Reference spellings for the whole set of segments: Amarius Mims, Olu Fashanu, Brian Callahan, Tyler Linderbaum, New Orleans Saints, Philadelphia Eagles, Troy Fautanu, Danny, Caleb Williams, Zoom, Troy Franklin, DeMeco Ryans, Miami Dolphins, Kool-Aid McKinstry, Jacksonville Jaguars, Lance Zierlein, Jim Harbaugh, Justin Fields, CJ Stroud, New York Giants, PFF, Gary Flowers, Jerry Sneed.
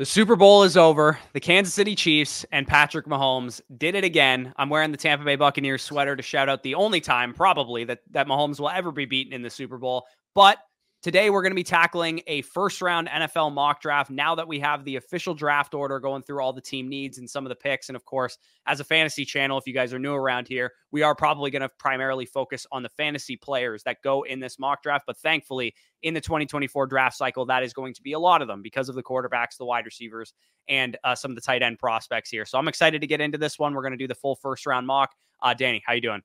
The Super Bowl is over. The Kansas City Chiefs and Patrick Mahomes did it again. I'm wearing the Tampa Bay Buccaneers sweater to shout out the only time, probably, that Mahomes will ever be beaten in the Super Bowl. But today we're going to be tackling a first-round NFL mock draft now that we have the official draft order going through all the team needs and some of the picks. And, of course, as a fantasy channel, if you guys are new around here, we are probably going to primarily focus on the fantasy players that go in this mock draft. But thankfully, in the 2024 draft cycle, that is going to be a lot of them because of the quarterbacks, the wide receivers, and some of the tight end prospects here. So I'm excited to get into this one. We're going to do the full first-round mock. Danny, how you doing?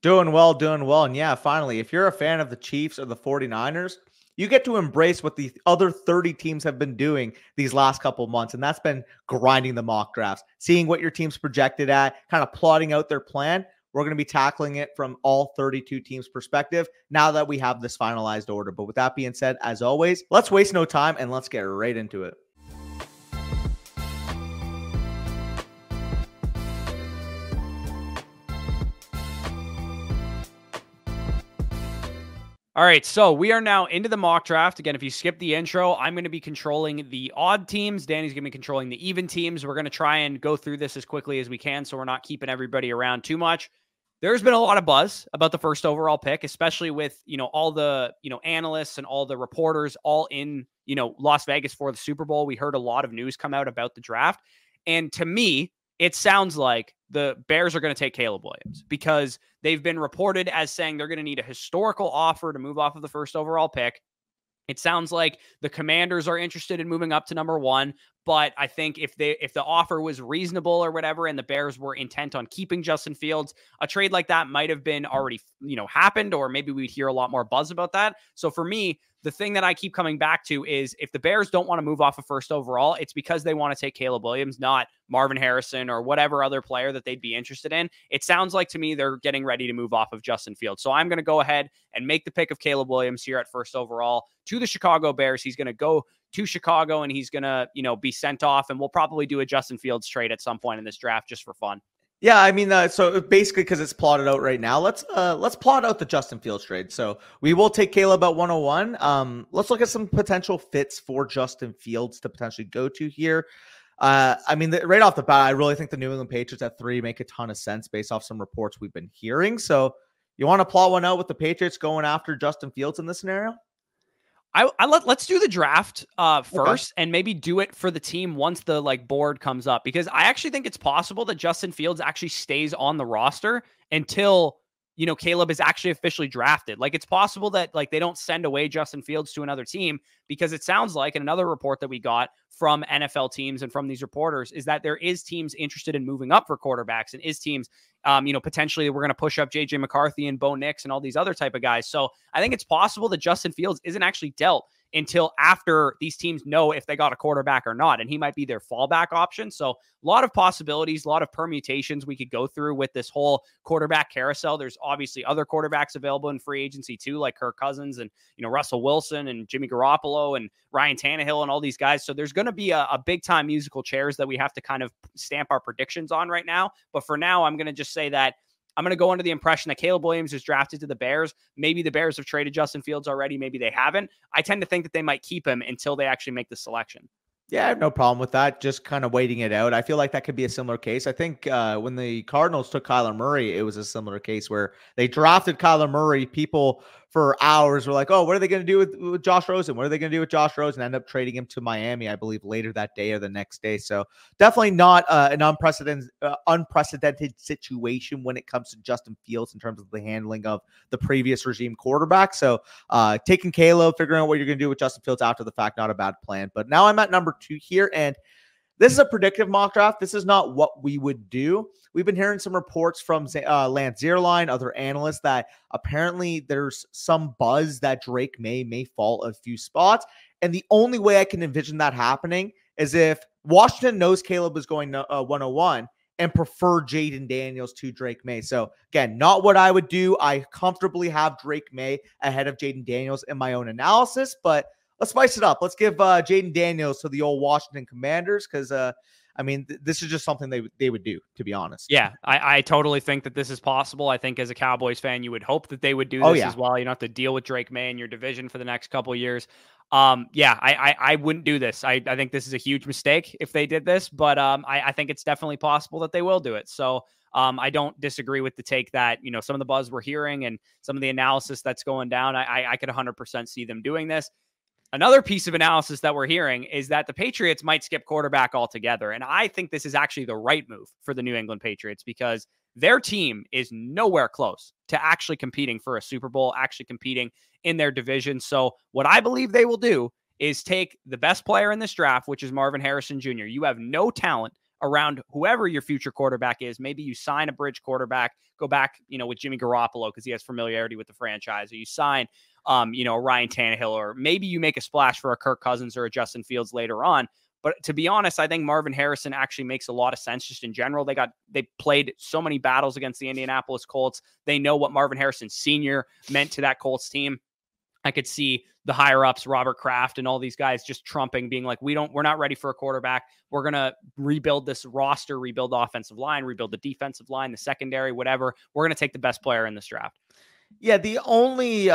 Doing well, doing well. And yeah, finally, if you're a fan of the Chiefs or the 49ers, you get to embrace what the other 30 teams have been doing these last couple months, and that's been grinding the mock drafts, seeing what your team's projected at, kind of plotting out their plan. We're going to be tackling it from all 32 teams' perspective now that we have this finalized order. But with that being said, as always, let's waste no time and let's get right into it. All right, so we are now into the mock draft. Again, if you skip the intro, I'm going to be controlling the odd teams. Danny's going to be controlling the even teams. We're going to try and go through this as quickly as we can so we're not keeping everybody around too much. There's been a lot of buzz about the first overall pick, especially with, all the, analysts and all the reporters all in, Las Vegas for the Super Bowl. We heard a lot of news come out about the draft. And to me, it sounds like the Bears are going to take Caleb Williams because they've been reported as saying they're going to need a historical offer to move off of the first overall pick. It sounds like the Commanders are interested in moving up to number one, but I think if the offer was reasonable or whatever, and the Bears were intent on keeping Justin Fields, a trade like that might have been already, happened, or maybe we'd hear a lot more buzz about that. So for me, the thing that I keep coming back to is if the Bears don't want to move off of first overall, it's because they want to take Caleb Williams, not Marvin Harrison or whatever other player that they'd be interested in. It sounds like to me they're getting ready to move off of Justin Fields. So I'm going to go ahead and make the pick of Caleb Williams here at first overall to the Chicago Bears. He's going to go to Chicago and he's going to, be sent off, and we'll probably do a Justin Fields trade at some point in this draft just for fun. Yeah, I mean, so basically because it's plotted out right now, let's plot out the Justin Fields trade. So we will take Caleb at 101. Let's look at some potential fits for Justin Fields to potentially go to here. I mean, right off the bat, I really think the New England Patriots at 3 make a ton of sense based off some reports we've been hearing. So you want to plot one out with the Patriots going after Justin Fields in this scenario? Let's do the draft first, okay, and maybe do it for the team once the board comes up, because I actually think it's possible that Justin Fields actually stays on the roster until Caleb is actually officially drafted. It's possible that they don't send away Justin Fields to another team, because it sounds like in another report that we got from NFL teams and from these reporters is that there is teams interested in moving up for quarterbacks and is teams, potentially we're going to push up J.J. McCarthy and Bo Nix and all these other type of guys. So I think it's possible that Justin Fields isn't actually dealt until after these teams know if they got a quarterback or not, and he might be their fallback option. So a lot of possibilities, a lot of permutations we could go through with this whole quarterback carousel. There's obviously other quarterbacks available in free agency too, like Kirk Cousins and, Russell Wilson and Jimmy Garoppolo and Ryan Tannehill and all these guys. So there's going to be a big time musical chairs that we have to kind of stamp our predictions on right now. But for now, I'm going to just say that I'm going to go under the impression that Caleb Williams is drafted to the Bears. Maybe the Bears have traded Justin Fields already. Maybe they haven't. I tend to think that they might keep him until they actually make the selection. Yeah, I have no problem with that. Just kind of waiting it out. I feel like that could be a similar case. I think when the Cardinals took Kyler Murray, it was a similar case where they drafted Kyler Murray. People for hours were like, oh, what are they going to do with Josh Rosen? What are they going to do with Josh Rosen? End up trading him to Miami, I believe, later that day or the next day. So definitely not an unprecedented situation when it comes to Justin Fields in terms of the handling of the previous regime quarterback. So taking Caleb, figuring out what you're going to do with Justin Fields after the fact, not a bad plan. But now I'm at number 2 here, and this is a predictive mock draft. This is not what we would do. We've been hearing some reports from Lance Zierlein, other analysts, that apparently there's some buzz that Drake may fall a few spots. And the only way I can envision that happening is if Washington knows Caleb is going to 101 and prefer Jaden Daniels to Drake May. So again, not what I would do. I comfortably have Drake May ahead of Jaden Daniels in my own analysis, but let's spice it up. Let's give Jaden Daniels to the old Washington Commanders, because this is just something they would do, to be honest. Yeah, I totally think that this is possible. I think as a Cowboys fan, you would hope that they would do this as well. You don't have to deal with Drake May in your division for the next couple of years. I wouldn't do this. I think this is a huge mistake if they did this, but I think it's definitely possible that they will do it. So I don't disagree with the take that, you know, some of the buzz we're hearing and some of the analysis that's going down. I could 100% see them doing this. Another piece of analysis that we're hearing is that the Patriots might skip quarterback altogether. And I think this is actually the right move for the New England Patriots, because their team is nowhere close to actually competing for a Super Bowl, actually competing in their division. So what I believe they will do is take the best player in this draft, which is Marvin Harrison Jr. You have no talent around whoever your future quarterback is. Maybe you sign a bridge quarterback, go back, you know, with Jimmy Garoppolo because he has familiarity with the franchise, or you sign, you know, Ryan Tannehill, or maybe you make a splash for a Kirk Cousins or a Justin Fields later on. But to be honest, I think Marvin Harrison actually makes a lot of sense just in general. They played so many battles against the Indianapolis Colts. They know what Marvin Harrison Sr. meant to that Colts team. I could see the higher ups, Robert Kraft and all these guys, just trumping, being like, we're not ready for a quarterback. We're going to rebuild this roster, rebuild the offensive line, rebuild the defensive line, the secondary, whatever. We're going to take the best player in this draft. Yeah. The only,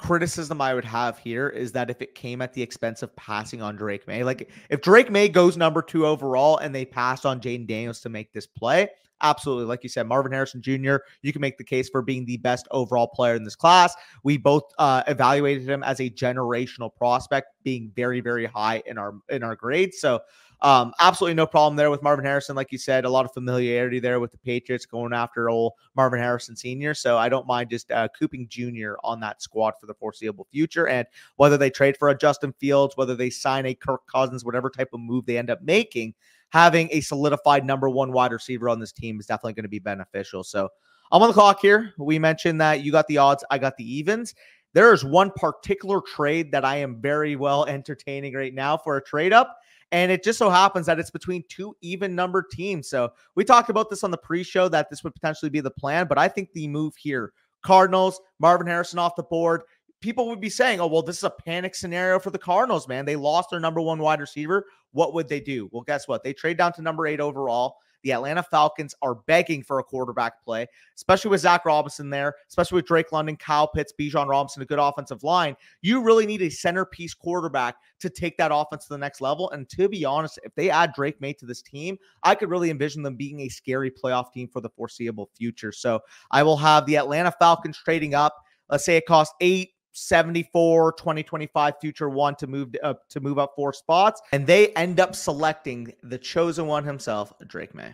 criticism I would have here is that if it came at the expense of passing on Drake May, like if Drake May goes number 2 overall and they pass on Jaden Daniels to make this play, absolutely. Like you said, Marvin Harrison Jr., you can make the case for being the best overall player in this class. We both evaluated him as a generational prospect, being very, very high in our grades. So absolutely no problem there with Marvin Harrison. Like you said, a lot of familiarity there with the Patriots going after old Marvin Harrison Sr. So I don't mind just cooping Jr. on that squad for the foreseeable future. And whether they trade for a Justin Fields, whether they sign a Kirk Cousins, whatever type of move they end up making, having a solidified number 1 wide receiver on this team is definitely going to be beneficial. So I'm on the clock here. We mentioned that you got the odds, I got the evens. There is one particular trade that I am very well entertaining right now for a trade up. And it just so happens that it's between 2 even number teams. So we talked about this on the pre-show that this would potentially be the plan, but I think the move here, Cardinals, Marvin Harrison off the board, people would be saying, oh, well, this is a panic scenario for the Cardinals, man. They lost their number 1 wide receiver. What would they do? Well, guess what? They trade down to number 8 overall. The Atlanta Falcons are begging for a quarterback play, especially with Zach Robinson there, especially with Drake London, Kyle Pitts, Bijan Robinson, a good offensive line. You really need a centerpiece quarterback to take that offense to the next level. And to be honest, if they add Drake May to this team, I could really envision them being a scary playoff team for the foreseeable future. So I will have the Atlanta Falcons trading up. Let's say it costs $8.74, 2025 future one to move up 4 spots, and they end up selecting the chosen one himself, Drake May.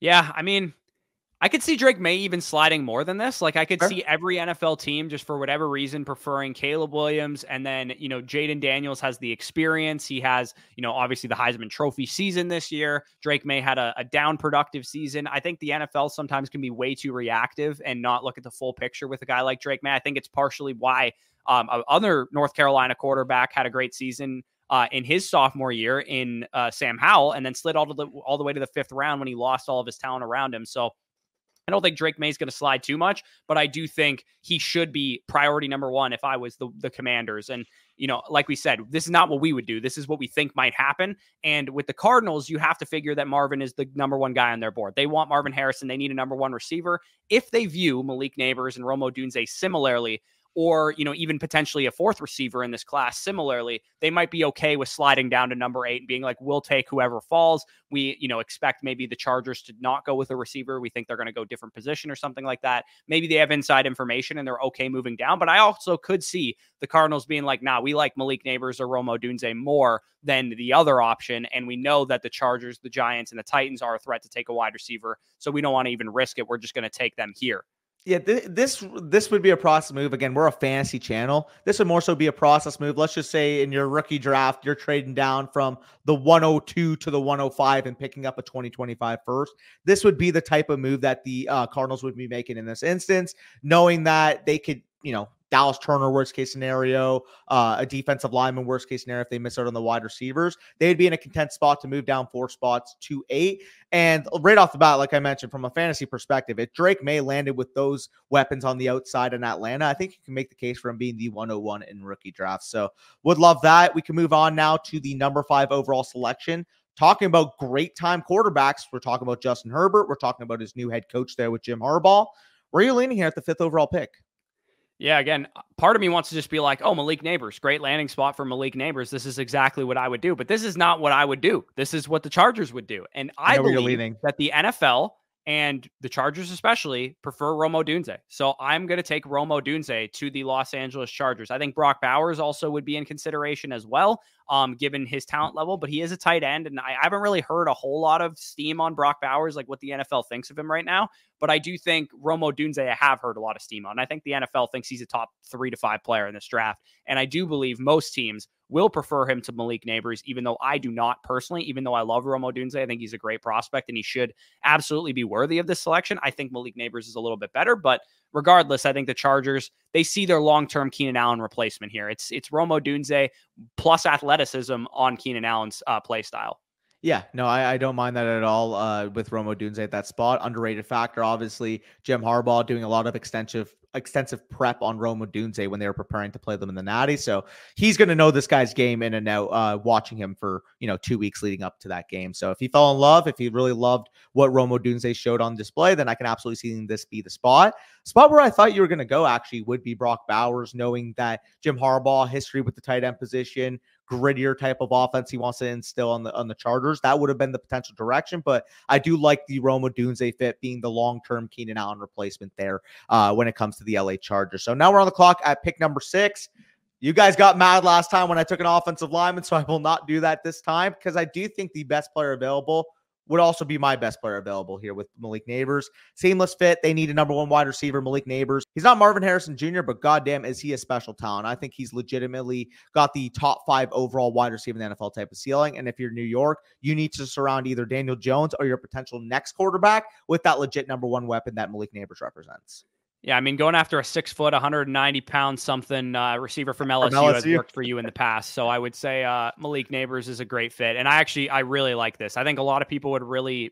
Yeah, I mean, I could see Drake May even sliding more than this. Like I could see every NFL team just for whatever reason preferring Caleb Williams. And then, you know, Jaden Daniels has the experience. He has, you know, obviously the Heisman Trophy season this year. Drake May had a down productive season. I think the NFL sometimes can be way too reactive and not look at the full picture with a guy like Drake May. I think it's partially why other North Carolina quarterback had a great season in his sophomore year in Sam Howell, and then slid all the way to the 5th round when he lost all of his talent around him. So I don't think Drake May's going to slide too much, but I do think he should be priority number 1 if I was the Commanders. And, you know, like we said, this is not what we would do. This is what we think might happen. And with the Cardinals, you have to figure that Marvin is the number 1 guy on their board. They want Marvin Harrison. They need a number 1 receiver. If they view Malik Nabers and Rome Odunze similarly, or, you know, even potentially a 4th receiver in this class similarly, they might be okay with sliding down to number 8 and being like, we'll take whoever falls. We, you know, expect maybe the Chargers to not go with a receiver. We think they're going to go different position or something like that. Maybe they have inside information and they're okay moving down. But I also could see the Cardinals being like, nah, we like Malik Nabers or Rome Odunze more than the other option. And we know that the Chargers, the Giants, and the Titans are a threat to take a wide receiver. So we don't want to even risk it. We're just going to take them here. Yeah, this would be a process move. Again, we're a fantasy channel. This would more so be a process move. Let's just say in your rookie draft, you're trading down from the 102 to the 105 and picking up a 2025 first. This would be the type of move that the Cardinals would be making in this instance, knowing that they could, you know, Dallas Turner, worst case scenario, a defensive lineman, worst case scenario, if they miss out on the wide receivers, they'd be in a content spot to move down 4 spots to 8. And right off the bat, like I mentioned, from a fantasy perspective, if Drake May landed with those weapons on the outside in Atlanta, I think you can make the case for him being the 101 in rookie drafts. So would love that. We can move on now to the number 5 overall selection. Talking about great time quarterbacks. We're talking about Justin Herbert. We're talking about his new head coach there with Jim Harbaugh. Where are you leaning here at the 5th overall pick? Yeah, again, part of me wants to just be like, oh, Malik Nabers, great landing spot for Malik Nabers. This is exactly what I would do. But this is not what I would do. This is what the Chargers would do. And I believe that the NFL and the Chargers especially prefer Rome Odunze. So I'm going to take Rome Odunze to the Los Angeles Chargers. I think Brock Bowers also would be in consideration as well, given his talent level. But he is a tight end, and I haven't really heard a whole lot of steam on Brock Bowers, like what the NFL thinks of him right now. But I do think Rome Odunze, I have heard a lot of steam on. I think the NFL thinks he's a top 3 to 5 player in this draft. And I do believe most teams will prefer him to Malik Nabers, even though I do not personally, even though I love Rome Odunze. I think he's a great prospect and he should absolutely be worthy of this selection. I think Malik Nabers is a little bit better, but regardless, I think the Chargers, they see their long-term Keenan Allen replacement here. It's Rome Odunze plus athleticism on Keenan Allen's play style. Yeah, no, I don't mind that at all with Rome Odunze at that spot. Underrated factor, obviously. Jim Harbaugh doing a lot of extensive prep on Rome Odunze when they were preparing to play them in the Natty. So he's going to know this guy's game in and out, watching him for 2 weeks leading up to that game. So if he fell in love, if he really loved what Rome Odunze showed on display, then I can absolutely see this be the spot. Spot where I thought you were going to go actually would be Brock Bowers, knowing that Jim Harbaugh, history with the tight end position, grittier type of offense he wants to instill on the Chargers. That would have been the potential direction, but I do like the Rome Odunze fit being the long-term Keenan Allen replacement there when it comes to the LA Chargers. So now we're on the clock at pick number 6. You guys got mad last time when I took an offensive lineman, so I will not do that this time because I do think the best player available would also be my best player available here with Malik Nabers. Seamless fit. They need a number 1 wide receiver, Malik Nabers. He's not Marvin Harrison Jr., but goddamn, is he a special talent. I think he's legitimately got the top 5 overall wide receiver in the NFL type of ceiling. And if you're New York, you need to surround either Daniel Jones or your potential next quarterback with that legit number 1 weapon that Malik Nabers represents. Yeah, I mean, going after a 6 foot, 190-pound something receiver from LSU has worked for you in the past. So I would say Malik Nabers is a great fit. And I really like this. I think a lot of people would really,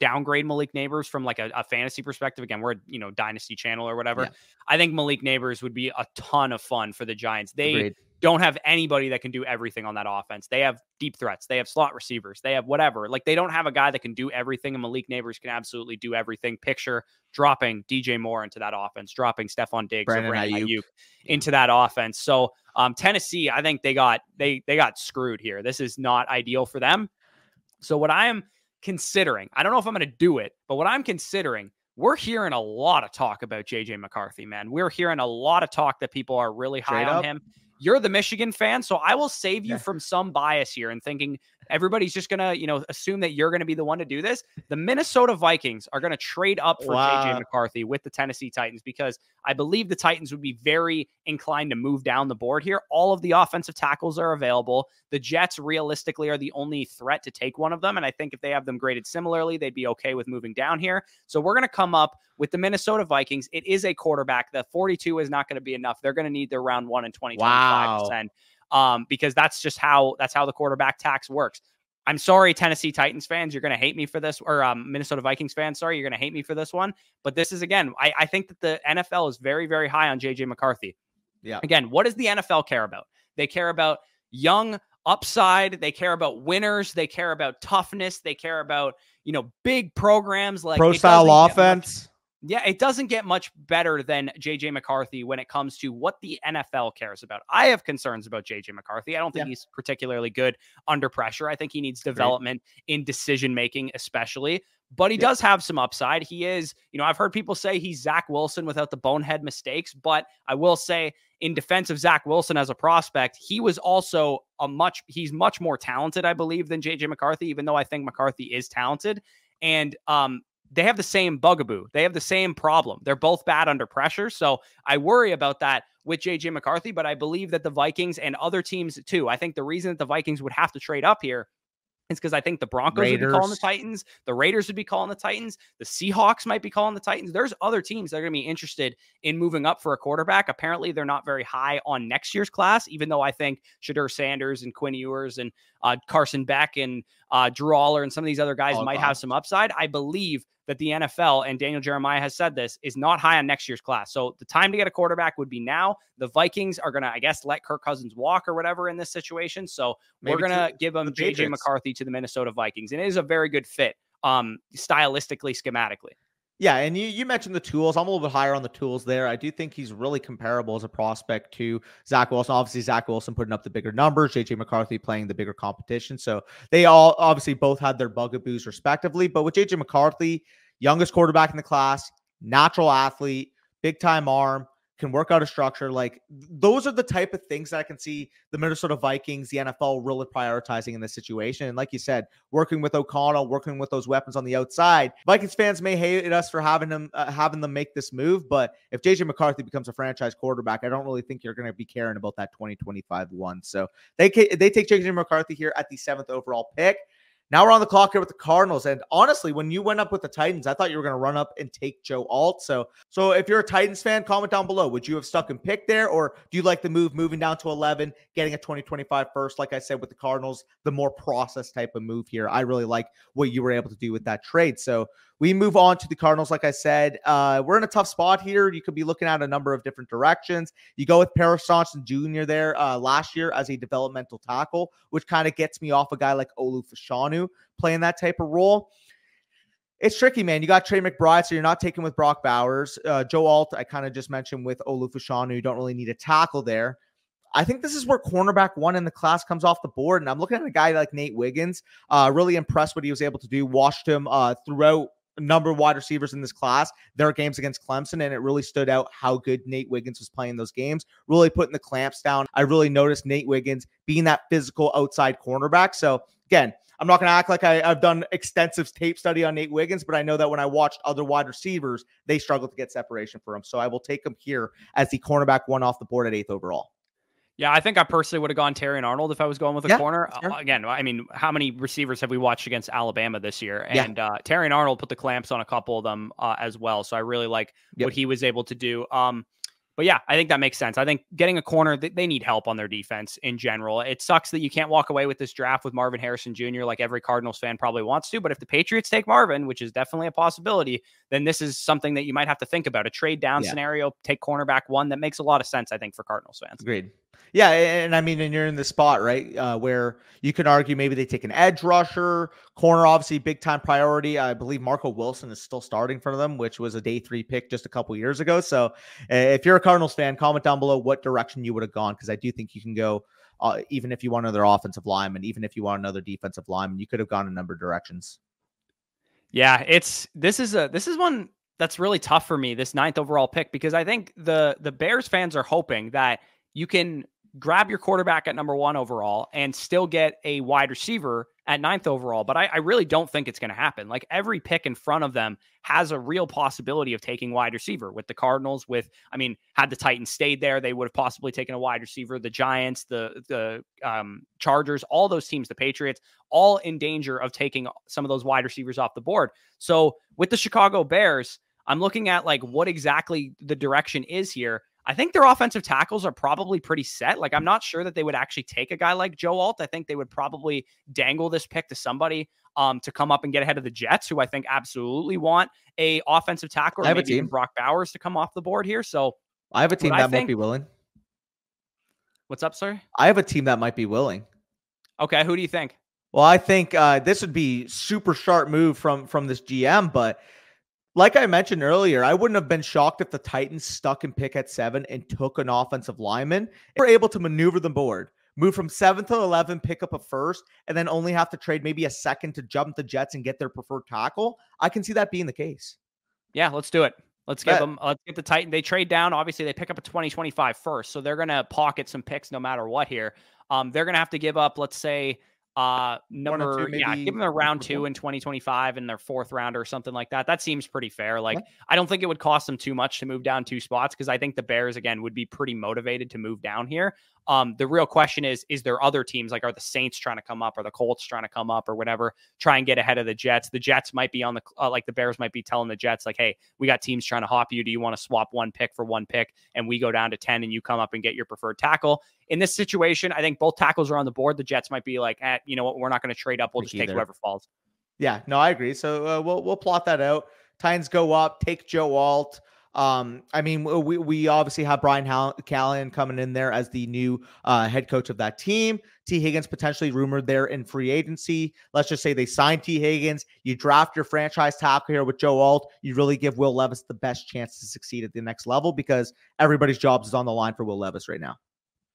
downgrade Malik Nabers from like a fantasy perspective. Again, we're, Dynasty Channel or whatever. Yeah. I think Malik Nabers would be a ton of fun for the Giants. They don't have anybody that can do everything on that offense. They have deep threats. They have slot receivers. They have whatever. Like, they don't have a guy that can do everything, and Malik Nabers can absolutely do everything. Picture dropping DJ Moore into that offense, dropping Stephon Diggs and Brandon Ayuk into that offense. So Tennessee, I think they got screwed here. This is not ideal for them. So what I am considering, I don't know if I'm going to do it, but what I'm considering, we're hearing a lot of talk about J.J. McCarthy, man. We're hearing a lot of talk that people are really high on him. You're the Michigan fan, so I will save you from some bias here and thinking everybody's just going to, assume that you're going to be the one to do this. The Minnesota Vikings are going to trade up for J.J. McCarthy with the Tennessee Titans because I believe the Titans would be very inclined to move down the board here. All of the offensive tackles are available. The Jets realistically are the only threat to take one of them, and I think if they have them graded similarly, they'd be okay with moving down here. So we're going to come up with the Minnesota Vikings. It is a quarterback. The 42 is not going to be enough. They're going to need their round 1 in 2025 to send. Because that's how the quarterback tax works. I'm sorry, Tennessee Titans fans, you're going to hate me for this, or Minnesota Vikings fans, sorry, you're going to hate me for this one. But this is, again, I think that the NFL is very, very high on J.J. McCarthy. Yeah. Again, what does the NFL care about? They care about young upside. They care about winners. They care about toughness. They care about, big programs like pro-style offense. Yeah, it doesn't get much better than J.J. McCarthy when it comes to what the NFL cares about. I have concerns about J.J. McCarthy. I don't think he's particularly good under pressure. I think he needs development in decision-making especially, but he does have some upside. He is, I've heard people say he's Zach Wilson without the bonehead mistakes, but I will say in defense of Zach Wilson as a prospect, he was also he's much more talented, I believe, than J.J. McCarthy, even though I think McCarthy is talented. And, they have the same bugaboo. They have the same problem. They're both bad under pressure. So I worry about that with J.J. McCarthy, but I believe that the Vikings and other teams too. I think the reason that the Vikings would have to trade up here is because I think the Broncos would be calling the Titans. The Raiders would be calling the Titans. The Seahawks might be calling the Titans. There's other teams that are going to be interested in moving up for a quarterback. Apparently, they're not very high on next year's class, even though I think Shedeur Sanders and Quinn Ewers and Carson Beck and Drew Aller and some of these other guys might have some upside. I believe that the NFL, and Daniel Jeremiah has said this, is not high on next year's class. So the time to get a quarterback would be now. The Vikings are going to, I guess, let Kirk Cousins walk or whatever in this situation. So we're going to give him J.J. McCarthy to the Minnesota Vikings. And it is a very good fit, stylistically, schematically. Yeah, and you mentioned the tools. I'm a little bit higher on the tools there. I do think he's really comparable as a prospect to Zach Wilson. Obviously, Zach Wilson putting up the bigger numbers, J.J. McCarthy playing the bigger competition. So they all obviously both had their bugaboos respectively. But with J.J. McCarthy, youngest quarterback in the class, natural athlete, big-time arm, can work out a structure. Like, those are the type of things that I can see the Minnesota Vikings, the NFL really prioritizing in this situation. And like you said, working with O'Connell, working with those weapons on the outside. Vikings fans may hate us for having them make this move, but if J.J. McCarthy becomes a franchise quarterback, I don't really think you're going to be caring about that 2025 one. So they take J.J. McCarthy here at the 7th overall pick. Now we're on the clock here with the Cardinals. And honestly, when you went up with the Titans, I thought you were going to run up and take Joe Alt. So if you're a Titans fan, comment down below. Would you have stuck and picked there? Or do you like the move moving down to 11, getting a 2025 first? Like I said, with the Cardinals, the more process type of move here. I really like what you were able to do with that trade. So we move on to the Cardinals. Like I said, we're in a tough spot here. You could be looking at a number of different directions. You go with Paris Johnson Jr. there last year as a developmental tackle, which kind of gets me off a guy like Olu Fashanu playing that type of role. It's tricky, man. You got Trey McBride, so you're not taking with Brock Bowers. Joe Alt, I kind of just mentioned with Olu Fashanu. You don't really need a tackle there. I think this is where cornerback one in the class comes off the board, and I'm looking at a guy like Nate Wiggins. Really impressed what he was able to do. Watched him throughout number of wide receivers in this class, their games against Clemson, and it really stood out how good Nate Wiggins was playing those games, really putting the clamps down. I really noticed Nate Wiggins being that physical outside cornerback. So again, I'm not going to act like I've done extensive tape study on Nate Wiggins, but I know that when I watched other wide receivers, they struggled to get separation for him. So I will take him here as the cornerback one off the board at 8th overall. Yeah, I think I personally would have gone Terrion Arnold if I was going with a corner. Sure. Again, I mean, how many receivers have we watched against Alabama this year? And Terrion Arnold put the clamps on a couple of them as well. So I really like what he was able to do. But yeah, I think that makes sense. I think getting a corner, they need help on their defense in general. It sucks that you can't walk away with this draft with Marvin Harrison Jr. like every Cardinals fan probably wants to. But if the Patriots take Marvin, which is definitely a possibility, then this is something that you might have to think about. A trade down scenario, take cornerback one. That makes a lot of sense, I think, for Cardinals fans. Agreed. Yeah, and I mean, and you're in the spot, right, where you can argue maybe they take an edge rusher, corner, obviously, big-time priority. I believe Marco Wilson is still starting for them, which was a day 3 pick just a couple years ago. So if you're a Cardinals fan, comment down below what direction you would have gone, because I do think you can go, even if you want another offensive lineman, even if you want another defensive lineman, you could have gone a number of directions. Yeah, this is one that's really tough for me, this 9th overall pick, because I think the Bears fans are hoping that you can grab your quarterback at number 1 overall and still get a wide receiver at 9th overall. But I really don't think it's going to happen. Like, every pick in front of them has a real possibility of taking wide receiver with the Cardinals. Had the Titans stayed there, they would have possibly taken a wide receiver. The Giants, the Chargers, all those teams, the Patriots, all in danger of taking some of those wide receivers off the board. So with the Chicago Bears, I'm looking at like what exactly the direction is here. I think their offensive tackles are probably pretty set. Like, I'm not sure that they would actually take a guy like Joe Alt. I think they would probably dangle this pick to somebody to come up and get ahead of the Jets, who I think absolutely want a offensive tackle, or maybe even Brock Bowers to come off the board here. So I have a team that might be willing. What's up, sir? I have a team that might be willing. Okay, who do you think? Well, I think this would be super sharp move from this GM, but like I mentioned earlier, I wouldn't have been shocked if the Titans stuck and pick at 7 and took an offensive lineman. They were able to maneuver the board, move from 7 to 11, pick up a first, and then only have to trade maybe a second to jump the Jets and get their preferred tackle. I can see that being the case. Yeah, let's do it. Let's give them. Let's get the Titans. They trade down. Obviously, they pick up a 2025 first, so they're going to pocket some picks no matter what here. They're going to have to give up, let's say, give them a round 2 in 2025 and their 4th round or something like that. That seems pretty fair. Like, I don't think it would cost them too much to move down 2 spots, because I think the Bears, again, would be pretty motivated to move down here. The real question is there other teams, like, are the Saints trying to come up, or the Colts trying to come up, or whatever, try and get ahead of the Jets? The Jets might be on the, like, the Bears might be telling the Jets, like, hey, we got teams trying to hop you. Do you want to swap one pick for one pick? And we go down to 10 and you come up and get your preferred tackle. In this situation, I think both tackles are on the board. The Jets might be like, you know what, we're not going to trade up. We'll just take whoever falls. Yeah, no, I agree. So we'll plot that out. Titans go up, take Joe Alt. I mean, we obviously have Brian Callahan coming in there as the new head coach of that team. T. Higgins potentially rumored there in free agency. Let's just say they sign T. Higgins. You draft your franchise tackle here with Joe Alt. You really give Will Levis the best chance to succeed at the next level because everybody's jobs is on the line for Will Levis right now.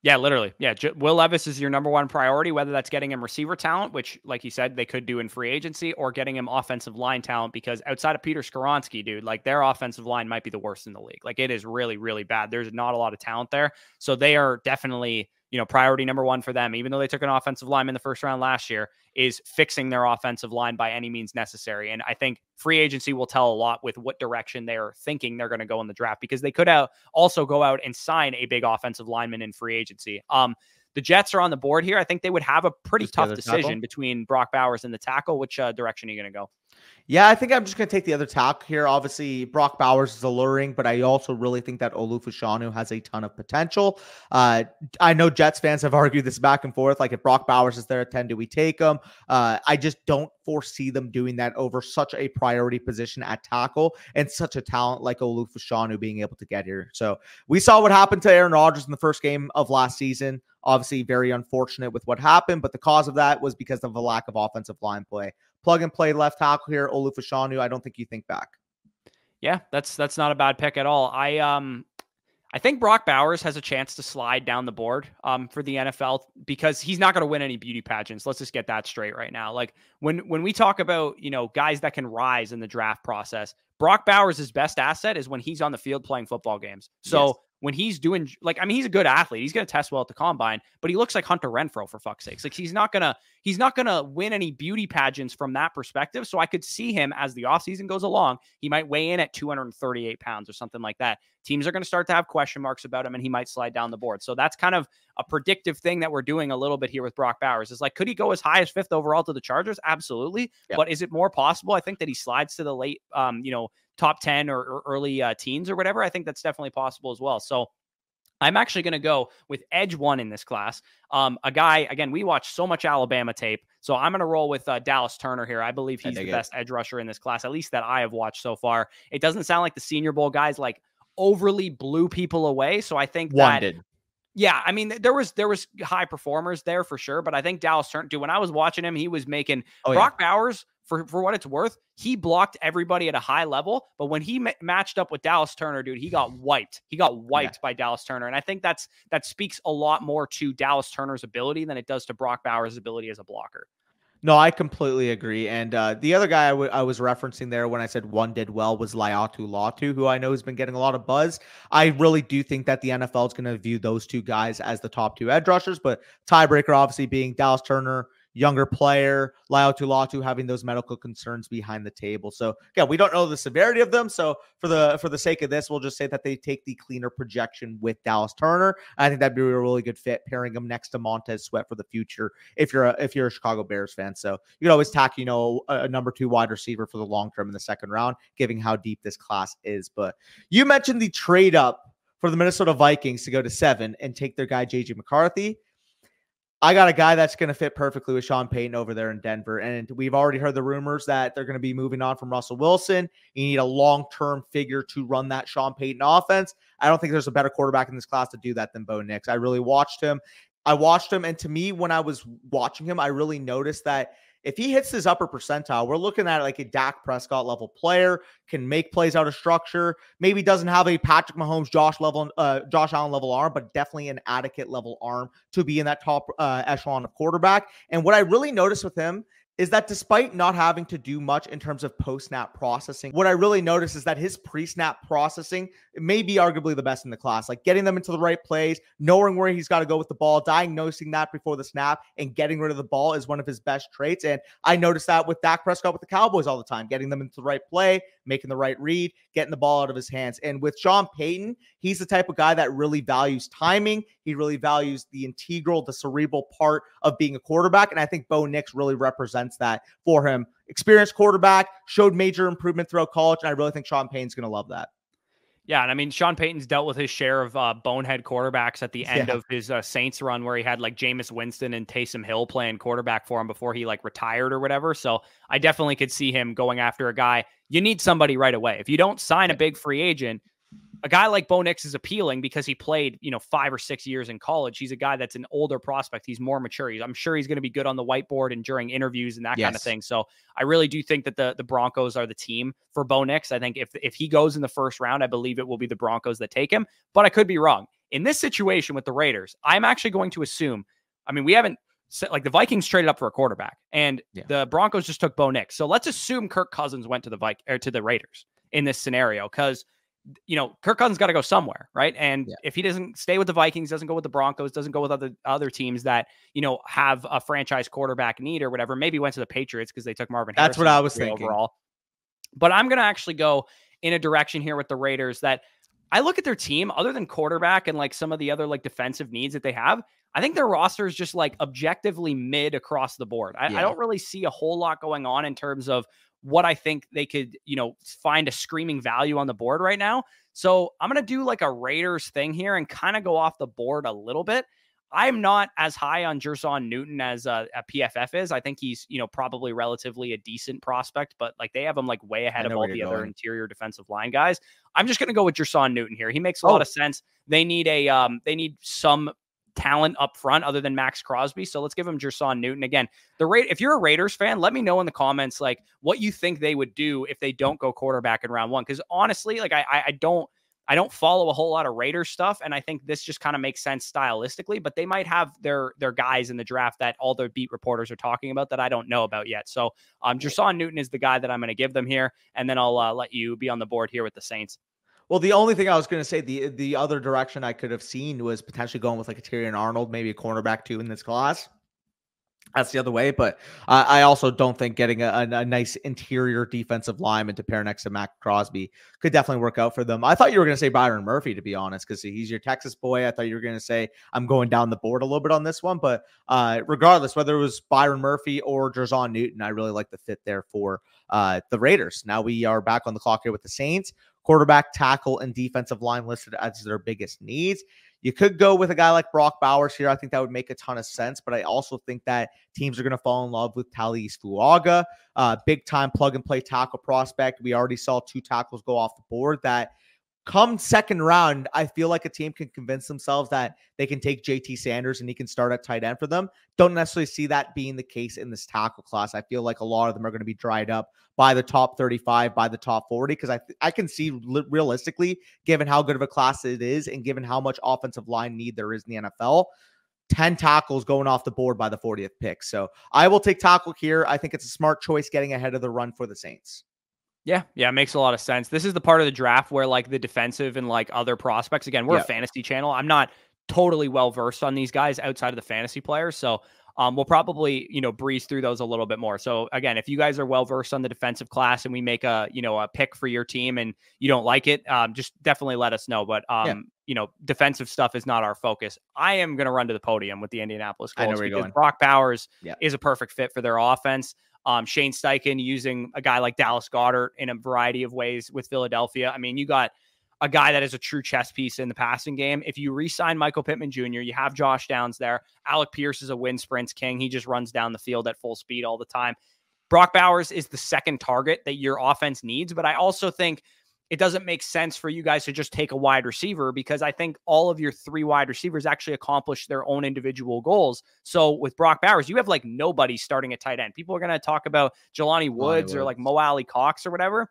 Yeah, literally. Yeah. Will Levis is your number one priority, whether that's getting him receiver talent, which, like you said, they could do in free agency, or getting him offensive line talent, because outside of Peter Skoronski, dude, like their offensive line might be the worst in the league. Like it is really, really bad. There's not a lot of talent there. So they are definitely, you know, priority number one for them, even though they took an offensive lineman in the first round last year, is fixing their offensive line by any means necessary. And I think free agency will tell a lot with what direction they're thinking they're going to go in the draft, because they could also go out and sign a big offensive lineman in free agency. The Jets are on the board here. I think they would have a pretty tough decision between Brock Bowers and the tackle. Which direction are you going to go? Yeah, I think I'm just going to take the other tackle here. Obviously, Brock Bowers is alluring, but I also really think that Olu Fashanu has a ton of potential. I know Jets fans have argued this back and forth. Like, if Brock Bowers is there at 10, do we take him? I just don't foresee them doing that over such a priority position at tackle and such a talent like Olu Fashanu being able to get here. So we saw what happened to Aaron Rodgers in the first game of last season. Obviously, very unfortunate with what happened, but the cause of that was because of a lack of offensive line play. Plug and play left tackle here, Olu Fashanu. I don't think you think back. Yeah, that's not a bad pick at all. I think Brock Bowers has a chance to slide down the board for the NFL, because he's not going to win any beauty pageants. Let's just get that straight right now. Like when we talk about, you know, guys that can rise in the draft process, Brock Bowers' best asset is when he's on the field playing football games. So yes. When he's doing, like, I mean, he's a good athlete. He's going to test well at the combine, but he looks like Hunter Renfrow, for fuck's sakes. Like he's not going to win any beauty pageants from that perspective. So I could see him, as the offseason goes along, he might weigh in at 238 pounds or something like that. Teams are going to start to have question marks about him, and he might slide down the board. So that's kind of a predictive thing that we're doing a little bit here with Brock Bowers. Is like, could he go as high as 5th overall to the Chargers? Absolutely. Yeah. But is it more possible? I think that he slides to the late, top 10 or early teens or whatever. I think that's definitely possible as well. So I'm actually going to go with edge one in this class. A guy, again, we watch so much Alabama tape. So I'm going to roll with Dallas Turner here. I believe he's the best edge rusher in this class, at least that I have watched so far. It doesn't sound like the Senior Bowl guys like overly blew people away. So I think that... Yeah, I mean, there was high performers there for sure, but I think Dallas Turner, dude, when I was watching him, he was making Brock Bowers, for what it's worth, he blocked everybody at a high level, but when he matched up with Dallas Turner, dude, he got wiped. He got wiped by Dallas Turner, and I think that speaks a lot more to Dallas Turner's ability than it does to Brock Bowers' ability as a blocker. No, I completely agree. And the other guy I was referencing there when I said one did well was Laiatu Latu, who I know has been getting a lot of buzz. I really do think that the NFL is going to view those two guys as the top two edge rushers, but tiebreaker obviously being Dallas Turner, younger player, Laiatu Latu having those medical concerns behind the table. So yeah, we don't know the severity of them. So for the sake of this, we'll just say that they take the cleaner projection with Dallas Turner. I think that'd be a really good fit, pairing him next to Montez Sweat for the future. If you're a Chicago Bears fan, so you can always tack, a number 2 wide receiver for the long term in the second round, given how deep this class is. But you mentioned the trade up for the Minnesota Vikings to go to 7 and take their guy, J.J. McCarthy. I got a guy that's going to fit perfectly with Sean Payton over there in Denver. And we've already heard the rumors that they're going to be moving on from Russell Wilson. You need a long-term figure to run that Sean Payton offense. I don't think there's a better quarterback in this class to do that than Bo Nix. I really watched him. And to me, when I was watching him, I really noticed that if he hits his upper percentile, we're looking at like a Dak Prescott level player, can make plays out of structure, maybe doesn't have a Patrick Mahomes, Josh Allen level arm, but definitely an adequate level arm to be in that top echelon of quarterback. And what I really noticed with him is that despite not having to do much in terms of post-snap processing, what I really noticed is that his pre-snap processing may be arguably the best in the class, like getting them into the right plays, knowing where he's got to go with the ball, diagnosing that before the snap, and getting rid of the ball is one of his best traits. And I noticed that with Dak Prescott with the Cowboys all the time, getting them into the right play, making the right read, getting the ball out of his hands. And with Sean Payton, he's the type of guy that really values timing. He really values the cerebral part of being a quarterback. And I think Bo Nix really represents that for him. Experienced quarterback, showed major improvement throughout college. And I really think Sean Payton's going to love that. Yeah, and I mean, Sean Payton's dealt with his share of bonehead quarterbacks at the end of his Saints run, where he had like Jameis Winston and Taysom Hill playing quarterback for him before he like retired or whatever. So I definitely could see him going after a guy. You need somebody right away. If you don't sign a big free agent, a guy like Bo Nix is appealing because he played, 5 or 6 years in college. He's a guy that's an older prospect. He's more mature. I'm sure he's going to be good on the whiteboard and during interviews and that kind of thing. So I really do think that the Broncos are the team for Bo Nix. I think if he goes in the first round, I believe it will be the Broncos that take him, but I could be wrong. In this situation with the Raiders, I'm actually going to assume, we haven't, like the Vikings traded up for a quarterback and the Broncos just took Bo Nix. So let's assume Kirk Cousins went to the Raiders in this scenario, because Kirk Cousins got to go somewhere, right? And if he doesn't stay with the Vikings, doesn't go with the Broncos, doesn't go with other teams that, have a franchise quarterback need or whatever, maybe went to the Patriots because they took Marvin Harrison. That's what I was thinking overall. But I'm going to actually go in a direction here with the Raiders that I look at their team, other than quarterback and like some of the other like defensive needs that they have. I think their roster is just like objectively mid across the board. I don't really see a whole lot going on in terms of what I think they could, find a screaming value on the board right now. So I'm going to do like a Raiders thing here and kind of go off the board a little bit. I'm not as high on Jerson Newton as a PFF is. I think he's, probably relatively a decent prospect, but like they have him like way ahead of all the other interior defensive line guys. I'm just going to go with Jerson Newton here. He makes a lot of sense. They need some talent up front other than Max Crosby. So let's give him Jerson Newton again. If you're a Raiders fan, let me know in the comments, like what you think they would do if they don't go quarterback in round one. Cause honestly, like I don't follow a whole lot of Raiders stuff. And I think this just kind of makes sense stylistically, but they might have their guys in the draft that all their beat reporters are talking about that I don't know about yet. So Jerson Newton is the guy that I'm going to give them here. And then I'll let you be on the board here with the Saints. Well, the only thing I was going to say, the other direction I could have seen was potentially going with like a Terrion Arnold, maybe a cornerback too in this class. That's the other way. But I also don't think getting a nice interior defensive lineman to pair next to Max Crosby could definitely work out for them. I thought you were going to say Byron Murphy, to be honest, because he's your Texas boy. I thought you were going to say I'm going down the board a little bit on this one. But regardless, whether it was Byron Murphy or Jerson Newton, I really like the fit there for the Raiders. Now we are back on the clock here with the Saints. Quarterback, tackle, and defensive line listed as their biggest needs. You could go with a guy like Brock Bowers here. I think that would make a ton of sense, but I also think that teams are going to fall in love with Talais Fuaga, big-time plug-and-play tackle prospect. We already saw 2 tackles go off the board that come second round. I feel like a team can convince themselves that they can take JT Sanders and he can start at tight end for them. Don't necessarily see that being the case in this tackle class. I feel like a lot of them are going to be dried up by the top 35, by the top 40, because I can see realistically, given how good of a class it is and given how much offensive line need there is in the NFL, 10 tackles going off the board by the 40th pick. So I will take tackle here. I think it's a smart choice getting ahead of the run for the Saints. Yeah, it makes a lot of sense. This is the part of the draft where like the defensive and like other prospects, again, we're a fantasy channel. I'm not totally well-versed on these guys outside of the fantasy players. So we'll probably, breeze through those a little bit more. So again, if you guys are well-versed on the defensive class and we make a pick for your team and you don't like it, just definitely let us know. But, defensive stuff is not our focus. I am going to run to the podium with the Indianapolis Colts because Brock Bowers is a perfect fit for their offense. Shane Steichen using a guy like Dallas Goedert in a variety of ways with Philadelphia. I mean, you got a guy that is a true chess piece in the passing game. If you re-sign Michael Pittman Jr., you have Josh Downs there. Alec Pierce is a wind sprints king. He just runs down the field at full speed all the time. Brock Bowers is the second target that your offense needs, but I also think it doesn't make sense for you guys to just take a wide receiver because I think all of your 3 wide receivers actually accomplish their own individual goals. So with Brock Bowers, you have like nobody starting at tight end. People are going to talk about Jelani Woods or like Mo Alley Cox or whatever.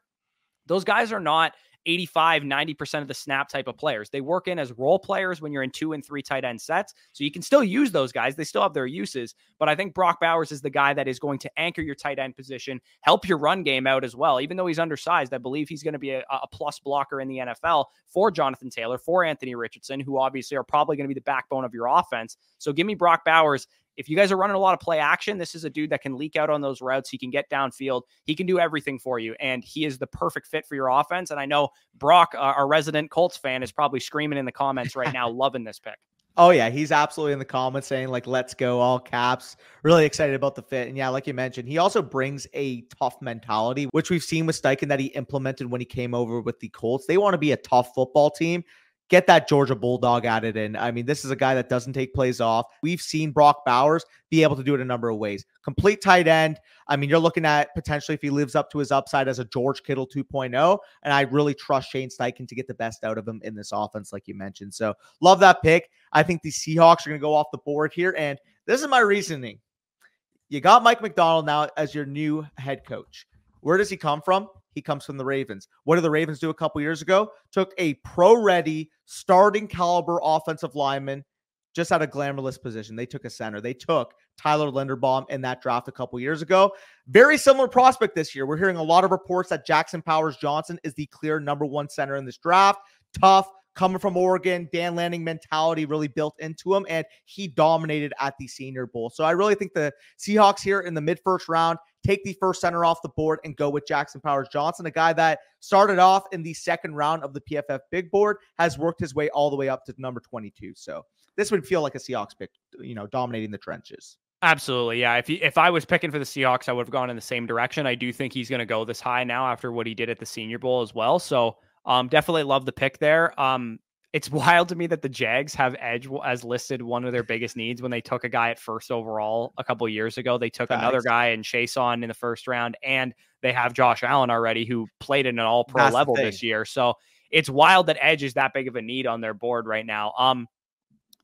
Those guys are not 85, 90% of the snap type of players. They work in as role players when you're in 2 and 3 tight end sets. So you can still use those guys. They still have their uses, but I think Brock Bowers is the guy that is going to anchor your tight end position, help your run game out as well. Even though he's undersized, I believe he's going to be a plus blocker in the NFL for Jonathan Taylor, for Anthony Richardson, who obviously are probably going to be the backbone of your offense. So give me Brock Bowers. If you guys are running a lot of play action, this is a dude that can leak out on those routes. He can get downfield. He can do everything for you. And he is the perfect fit for your offense. And I know Brock, our resident Colts fan, is probably screaming in the comments right now, loving this pick. Oh, yeah. He's absolutely in the comments saying, like, let's go, all caps. Really excited about the fit. And yeah, like you mentioned, he also brings a tough mentality, which we've seen with Steichen that he implemented when he came over with the Colts. They want to be a tough football team. Get that Georgia Bulldog at it. And I mean, this is a guy that doesn't take plays off. We've seen Brock Bowers be able to do it a number of ways. Complete tight end. I mean, you're looking at potentially, if he lives up to his upside, as a George Kittle 2.0. And I really trust Shane Steichen to get the best out of him in this offense, like you mentioned. So love that pick. I think the Seahawks are going to go off the board here. And this is my reasoning. You got Mike McDonald now as your new head coach. Where does he come from? He comes from the Ravens. What did the Ravens do a couple years ago? Took a pro-ready, starting caliber offensive lineman just out of glamorous position. They took a center. They took Tyler Linderbaum in that draft a couple years ago. Very similar prospect this year. We're hearing a lot of reports that Jackson Powers Johnson is the clear #1 center in this draft. Tough, coming from Oregon, Dan Lanning mentality really built into him, and he dominated at the Senior Bowl. So I really think the Seahawks here in the mid-first round take the first center off the board and go with Jackson Powers Johnson, a guy that started off in the second round of the PFF Big Board, has worked his way all the way up to number 22. So this would feel like a Seahawks pick, you know, dominating the trenches. Absolutely. Yeah. If I was picking for the Seahawks, I would have gone in the same direction. I do think he's going to go this high now after what he did at the Senior Bowl as well. So definitely love the pick there. It's wild to me that the Jags have edge as listed one of their biggest needs when they took a guy at first overall a couple of years ago. They took another guy in Chason in the first round, and they have Josh Allen already, who played at an all-pro level this year. So it's wild that edge is that big of a need on their board right now.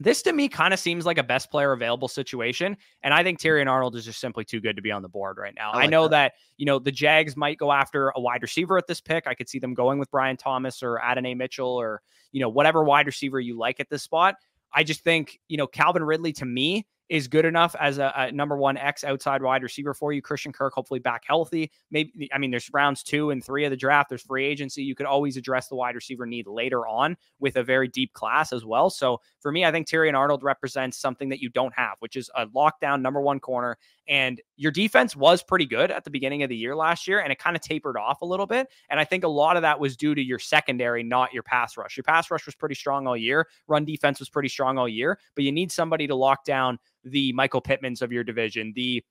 This to me kind of seems like a best player available situation. And I think Terrion Arnold is just simply too good to be on the board right now. I know that, you know, the Jags might go after a wide receiver at this pick. I could see them going with Brian Thomas or Adonai Mitchell or, you know, whatever wide receiver you like at this spot. I just think, you know, Calvin Ridley to me is good enough as a #1 X outside wide receiver for you. Christian Kirk, hopefully back healthy. Maybe, I mean, there's rounds 2 and 3 of the draft. There's free agency. You could always address the wide receiver need later on with a very deep class as well. So for me, I think Terrion Arnold represents something that you don't have, which is a lockdown #1 corner. And your defense was pretty good at the beginning of the year last year, and it kind of tapered off a little bit. And I think a lot of that was due to your secondary, not your pass rush. Your pass rush was pretty strong all year. Run defense was pretty strong all year, but you need somebody to lock down the Michael Pittmans of your division, the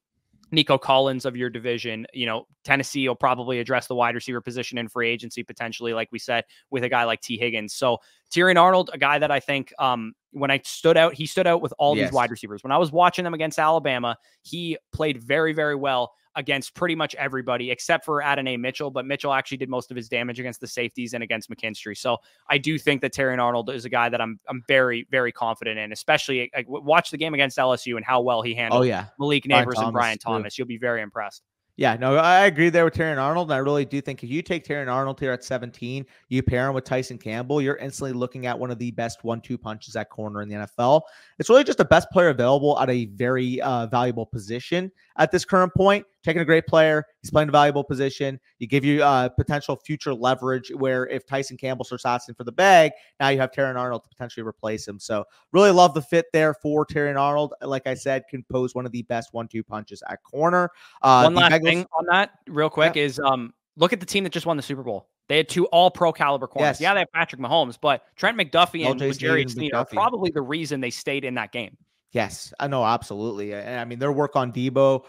Nico Collins of your division. You know, Tennessee will probably address the wide receiver position in free agency, potentially, like we said, with a guy like T. Higgins. So Terrion Arnold, a guy that I think when I stood out, he stood out with all these wide receivers. When I was watching them against Alabama, he played very, very well against pretty much everybody except for Adonai Mitchell, but Mitchell actually did most of his damage against the safeties and against McKinstry. So I do think that Terrion Arnold is a guy that I'm very, very confident in, especially like, watch the game against LSU and how well he handled Malik Nabers and Brian Thomas. You'll be very impressed. Yeah, no, I agree there with Terrion Arnold, and I really do think if you take Terrion Arnold here at 17, you pair him with Tyson Campbell, you're instantly looking at one of the best 1-2 punches at corner in the NFL. It's really just the best player available at a very valuable position at this current point. Taking a great player, he's playing a valuable position. You give you potential future leverage where if Tyson Campbell starts asking for the bag, now you have Terrion Arnold to potentially replace him. So really love the fit there for Terrion Arnold. Like I said, can pose one of the best 1-2 punches at corner. One last thing on that real quick is look at the team that just won the Super Bowl. They had 2 all-pro caliber corners. Yeah, they have Patrick Mahomes, but Trent McDuffie and Jerry Sneed are probably the reason they stayed in that game. Yes, I know. Absolutely. And I mean, their work on Debo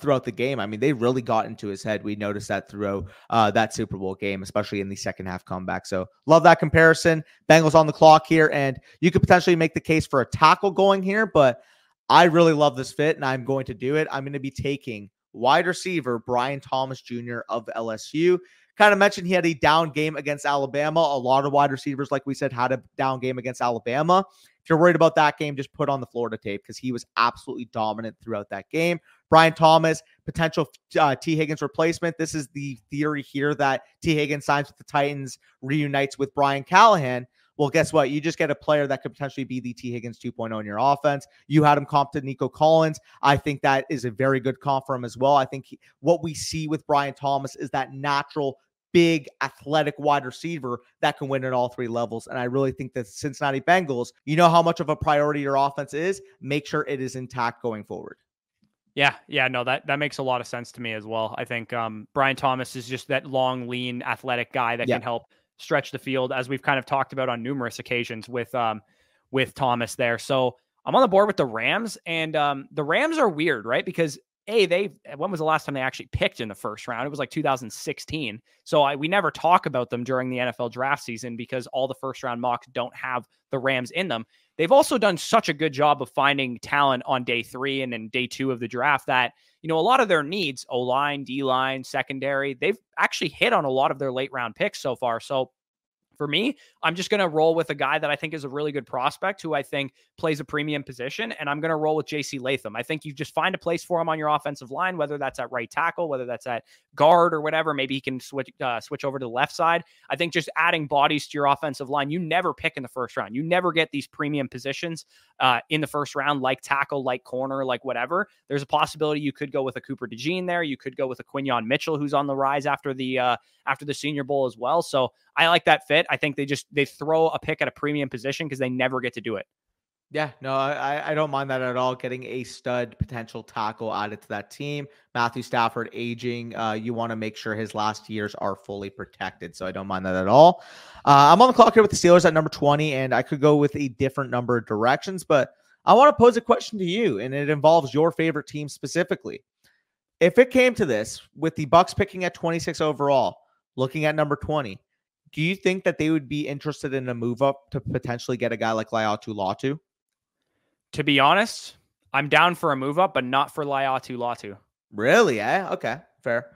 throughout the game, I mean, they really got into his head. We noticed that throughout that Super Bowl game, especially in the second half comeback. So love that comparison. Bengals on the clock here, and you could potentially make the case for a tackle going here, but I really love this fit and I'm going to do it. I'm going to be taking wide receiver Brian Thomas Jr. of LSU. Kind of mentioned he had a down game against Alabama. A lot of wide receivers, like we said, had a down game against Alabama. If you're worried about that game, just put on the Florida tape because he was absolutely dominant throughout that game. Brian Thomas, potential T. Higgins replacement. This is the theory here that T. Higgins signs with the Titans, reunites with Brian Callahan. Well, guess what? You just get a player that could potentially be the T. Higgins 2.0 in your offense. You had him comped to Nico Collins. I think that is a very good comp for him as well. I think what we see with Brian Thomas is that natural, big, athletic wide receiver that can win at all 3 levels. And I really think that Cincinnati Bengals, you know how much of a priority your offense is. Make sure it is intact going forward. Yeah, no, that makes a lot of sense to me as well. I think Brian Thomas is just that long, lean, athletic guy that can help stretch the field, as we've kind of talked about on numerous occasions with Thomas there. So I'm on the board with the Rams, and the Rams are weird, right? Because A, when was the last time they actually picked in the first round? It was like 2016. So we never talk about them during the NFL draft season because all the first round mocks don't have the Rams in them. They've also done such a good job of finding talent on day three and then day two of the draft that, you know, a lot of their needs, O-line, D-line, secondary, they've actually hit on a lot of their late round picks so far. So for me, I'm just going to roll with a guy that I think is a really good prospect who I think plays a premium position, and I'm going to roll with J.C. Latham. I think you just find a place for him on your offensive line, whether that's at right tackle, whether that's at guard or whatever. Maybe he can switch over to the left side. I think just adding bodies to your offensive line, you never pick in the first round. You never get these premium positions in the first round, like tackle, like corner, like whatever. There's a possibility you could go with a Cooper DeJean there. You could go with a Quinyon Mitchell, who's on the rise after the Senior Bowl as well. So I like that fit. I think they throw a pick at a premium position because they never get to do it. Yeah, no, I don't mind that at all. Getting a stud potential tackle added to that team. Matthew Stafford aging. You want to make sure his last years are fully protected. So I don't mind that at all. I'm on the clock here with the Steelers at number 20, and I could go with a different number of directions, but I want to pose a question to you, and it involves your favorite team specifically. If it came to this, with the Bucs picking at 26 overall, looking at number 20, do you think that they would be interested in a move up to potentially get a guy like Laiatu Latu? To be honest, I'm down for a move up, but not for Laiatu Latu. Really? Eh? Okay, fair.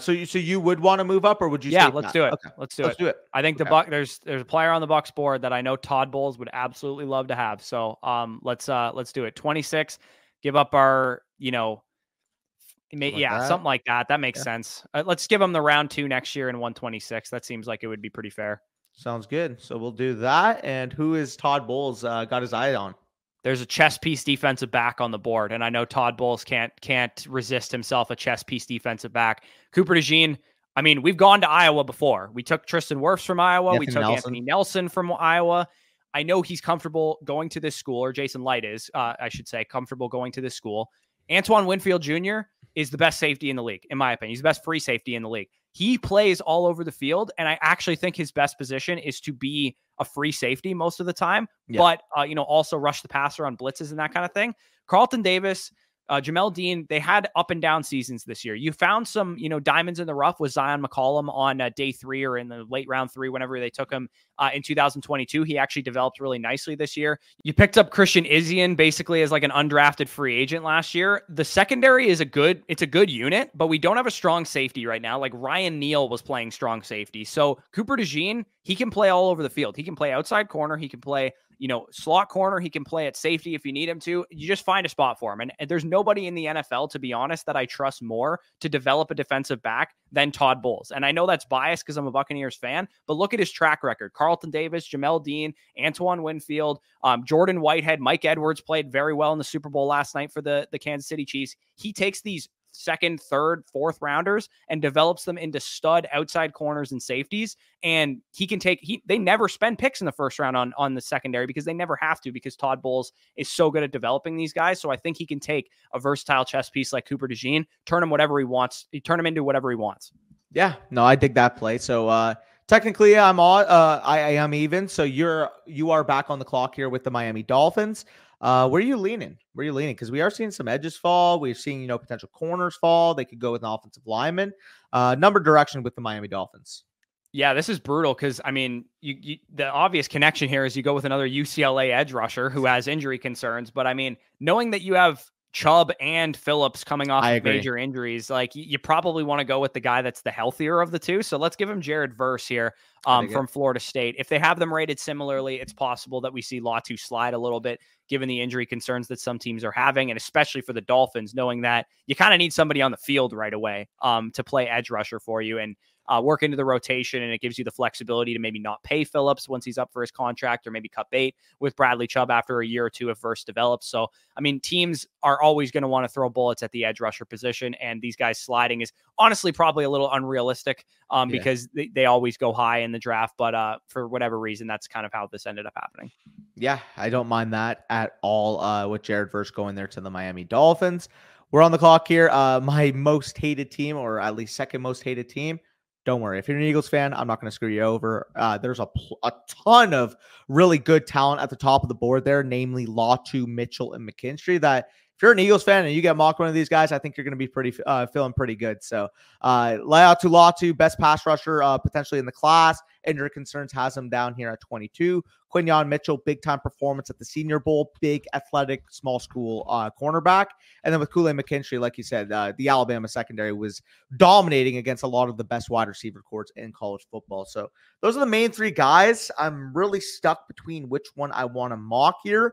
So you would want to move up, or would you? Yeah, let's do it. Okay. Let's do it. I think the Bucs, there's a player on the Bucs board that I know Todd Bowles would absolutely love to have. So let's do it. 26, give up our, you know. Something like that. That makes sense. Let's give them the round two next year in 126. That seems like it would be pretty fair. Sounds good. So we'll do that. And who is Todd Bowles got his eye on? There's a chess piece defensive back on the board, and I know Todd Bowles can't resist himself a chess piece defensive back. Cooper DeJean. I mean, we've gone to Iowa before. We took Tristan Wirfs from Iowa. Anthony Nelson from Iowa. I know he's comfortable going to this school, or Jason Light is, I should say, comfortable going to this school. Antoine Winfield Jr. is the best safety in the league, in my opinion. He's the best free safety in the league. He plays all over the field, and I actually think his best position is to be a free safety most of the time, but also rush the passer on blitzes and that kind of thing. Carlton Davis, Jamel Dean, they had up and down seasons this year. You found some, diamonds in the rough with Zion McCollum on day three or in the late round three, whenever they took him in 2022. He actually developed really nicely this year. You picked up Christian Izien basically as like an undrafted free agent last year. The secondary is a good unit, but we don't have a strong safety right now. Like Ryan Neal was playing strong safety. So Cooper DeJean, he can play all over the field. He can play outside corner. He can play slot corner. He can play at safety if you need him to. You just find a spot for him. And there's nobody in the NFL, to be honest, that I trust more to develop a defensive back than Todd Bowles. And I know that's biased because I'm a Buccaneers fan, but look at his track record. Carlton Davis, Jamel Dean, Antoine Winfield, Jordan Whitehead, Mike Edwards played very well in the Super Bowl last night for the Kansas City Chiefs. He takes these second, third, fourth rounders and develops them into stud outside corners and safeties. And they never spend picks in the first round on the secondary because they never have to, because Todd Bowles is so good at developing these guys. So I think he can take a versatile chess piece like Cooper DeJean, turn him into whatever he wants. Yeah, no, I dig that play. So, technically, I am even. So you are back on the clock here with the Miami Dolphins. Where are you leaning? Because we are seeing some edges fall. We're seeing, potential corners fall. They could go with an offensive lineman. Number direction with the Miami Dolphins. Yeah, this is brutal because, I mean, the obvious connection here is you go with another UCLA edge rusher who has injury concerns. But, I mean, knowing that you have Chubb and Phillips coming off of major injuries, like you probably want to go with the guy that's the healthier of the two. So let's give him Jared Verse here from Florida State. If they have them rated similarly, it's possible that we see Latu slide a little bit, given the injury concerns that some teams are having, and especially for the Dolphins, knowing that you kind of need somebody on the field right away to play edge rusher for you and work into the rotation. And it gives you the flexibility to maybe not pay Phillips once he's up for his contract, or maybe cut bait with Bradley Chubb after a year or two if Verse develops. So, I mean, teams are always going to want to throw bullets at the edge rusher position. And these guys sliding is honestly probably a little unrealistic because they always go high in the draft. But for whatever reason, that's kind of how this ended up happening. Yeah, I don't mind that at all with Jared Verse going there to the Miami Dolphins. We're on the clock here. My most hated team, or at least second most hated team. Don't worry. If you're an Eagles fan, I'm not going to screw you over. There's a ton of really good talent at the top of the board there, namely Latu, Mitchell, and McKinstry, that if you're an Eagles fan and you get mocked one of these guys, I think you're going to be pretty feeling pretty good. So Laiatu Latu, best pass rusher potentially in the class. Injury concerns has him down here at 22. Quinyon Mitchell, big-time performance at the Senior Bowl. Big, athletic, small-school cornerback. And then with Kool-Aid McKinstry, like you said, the Alabama secondary was dominating against a lot of the best wide receiver courts in college football. So those are the main three guys. I'm really stuck between which one I want to mock here.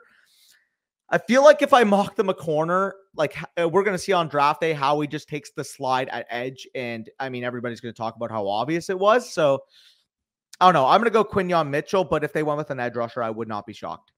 I feel like if I mock them a corner, like we're going to see on draft day how he just takes the slide at edge. And, I mean, everybody's going to talk about how obvious it was. So I don't know. I'm going to go Quinyon Mitchell, but if they went with an edge rusher, I would not be shocked.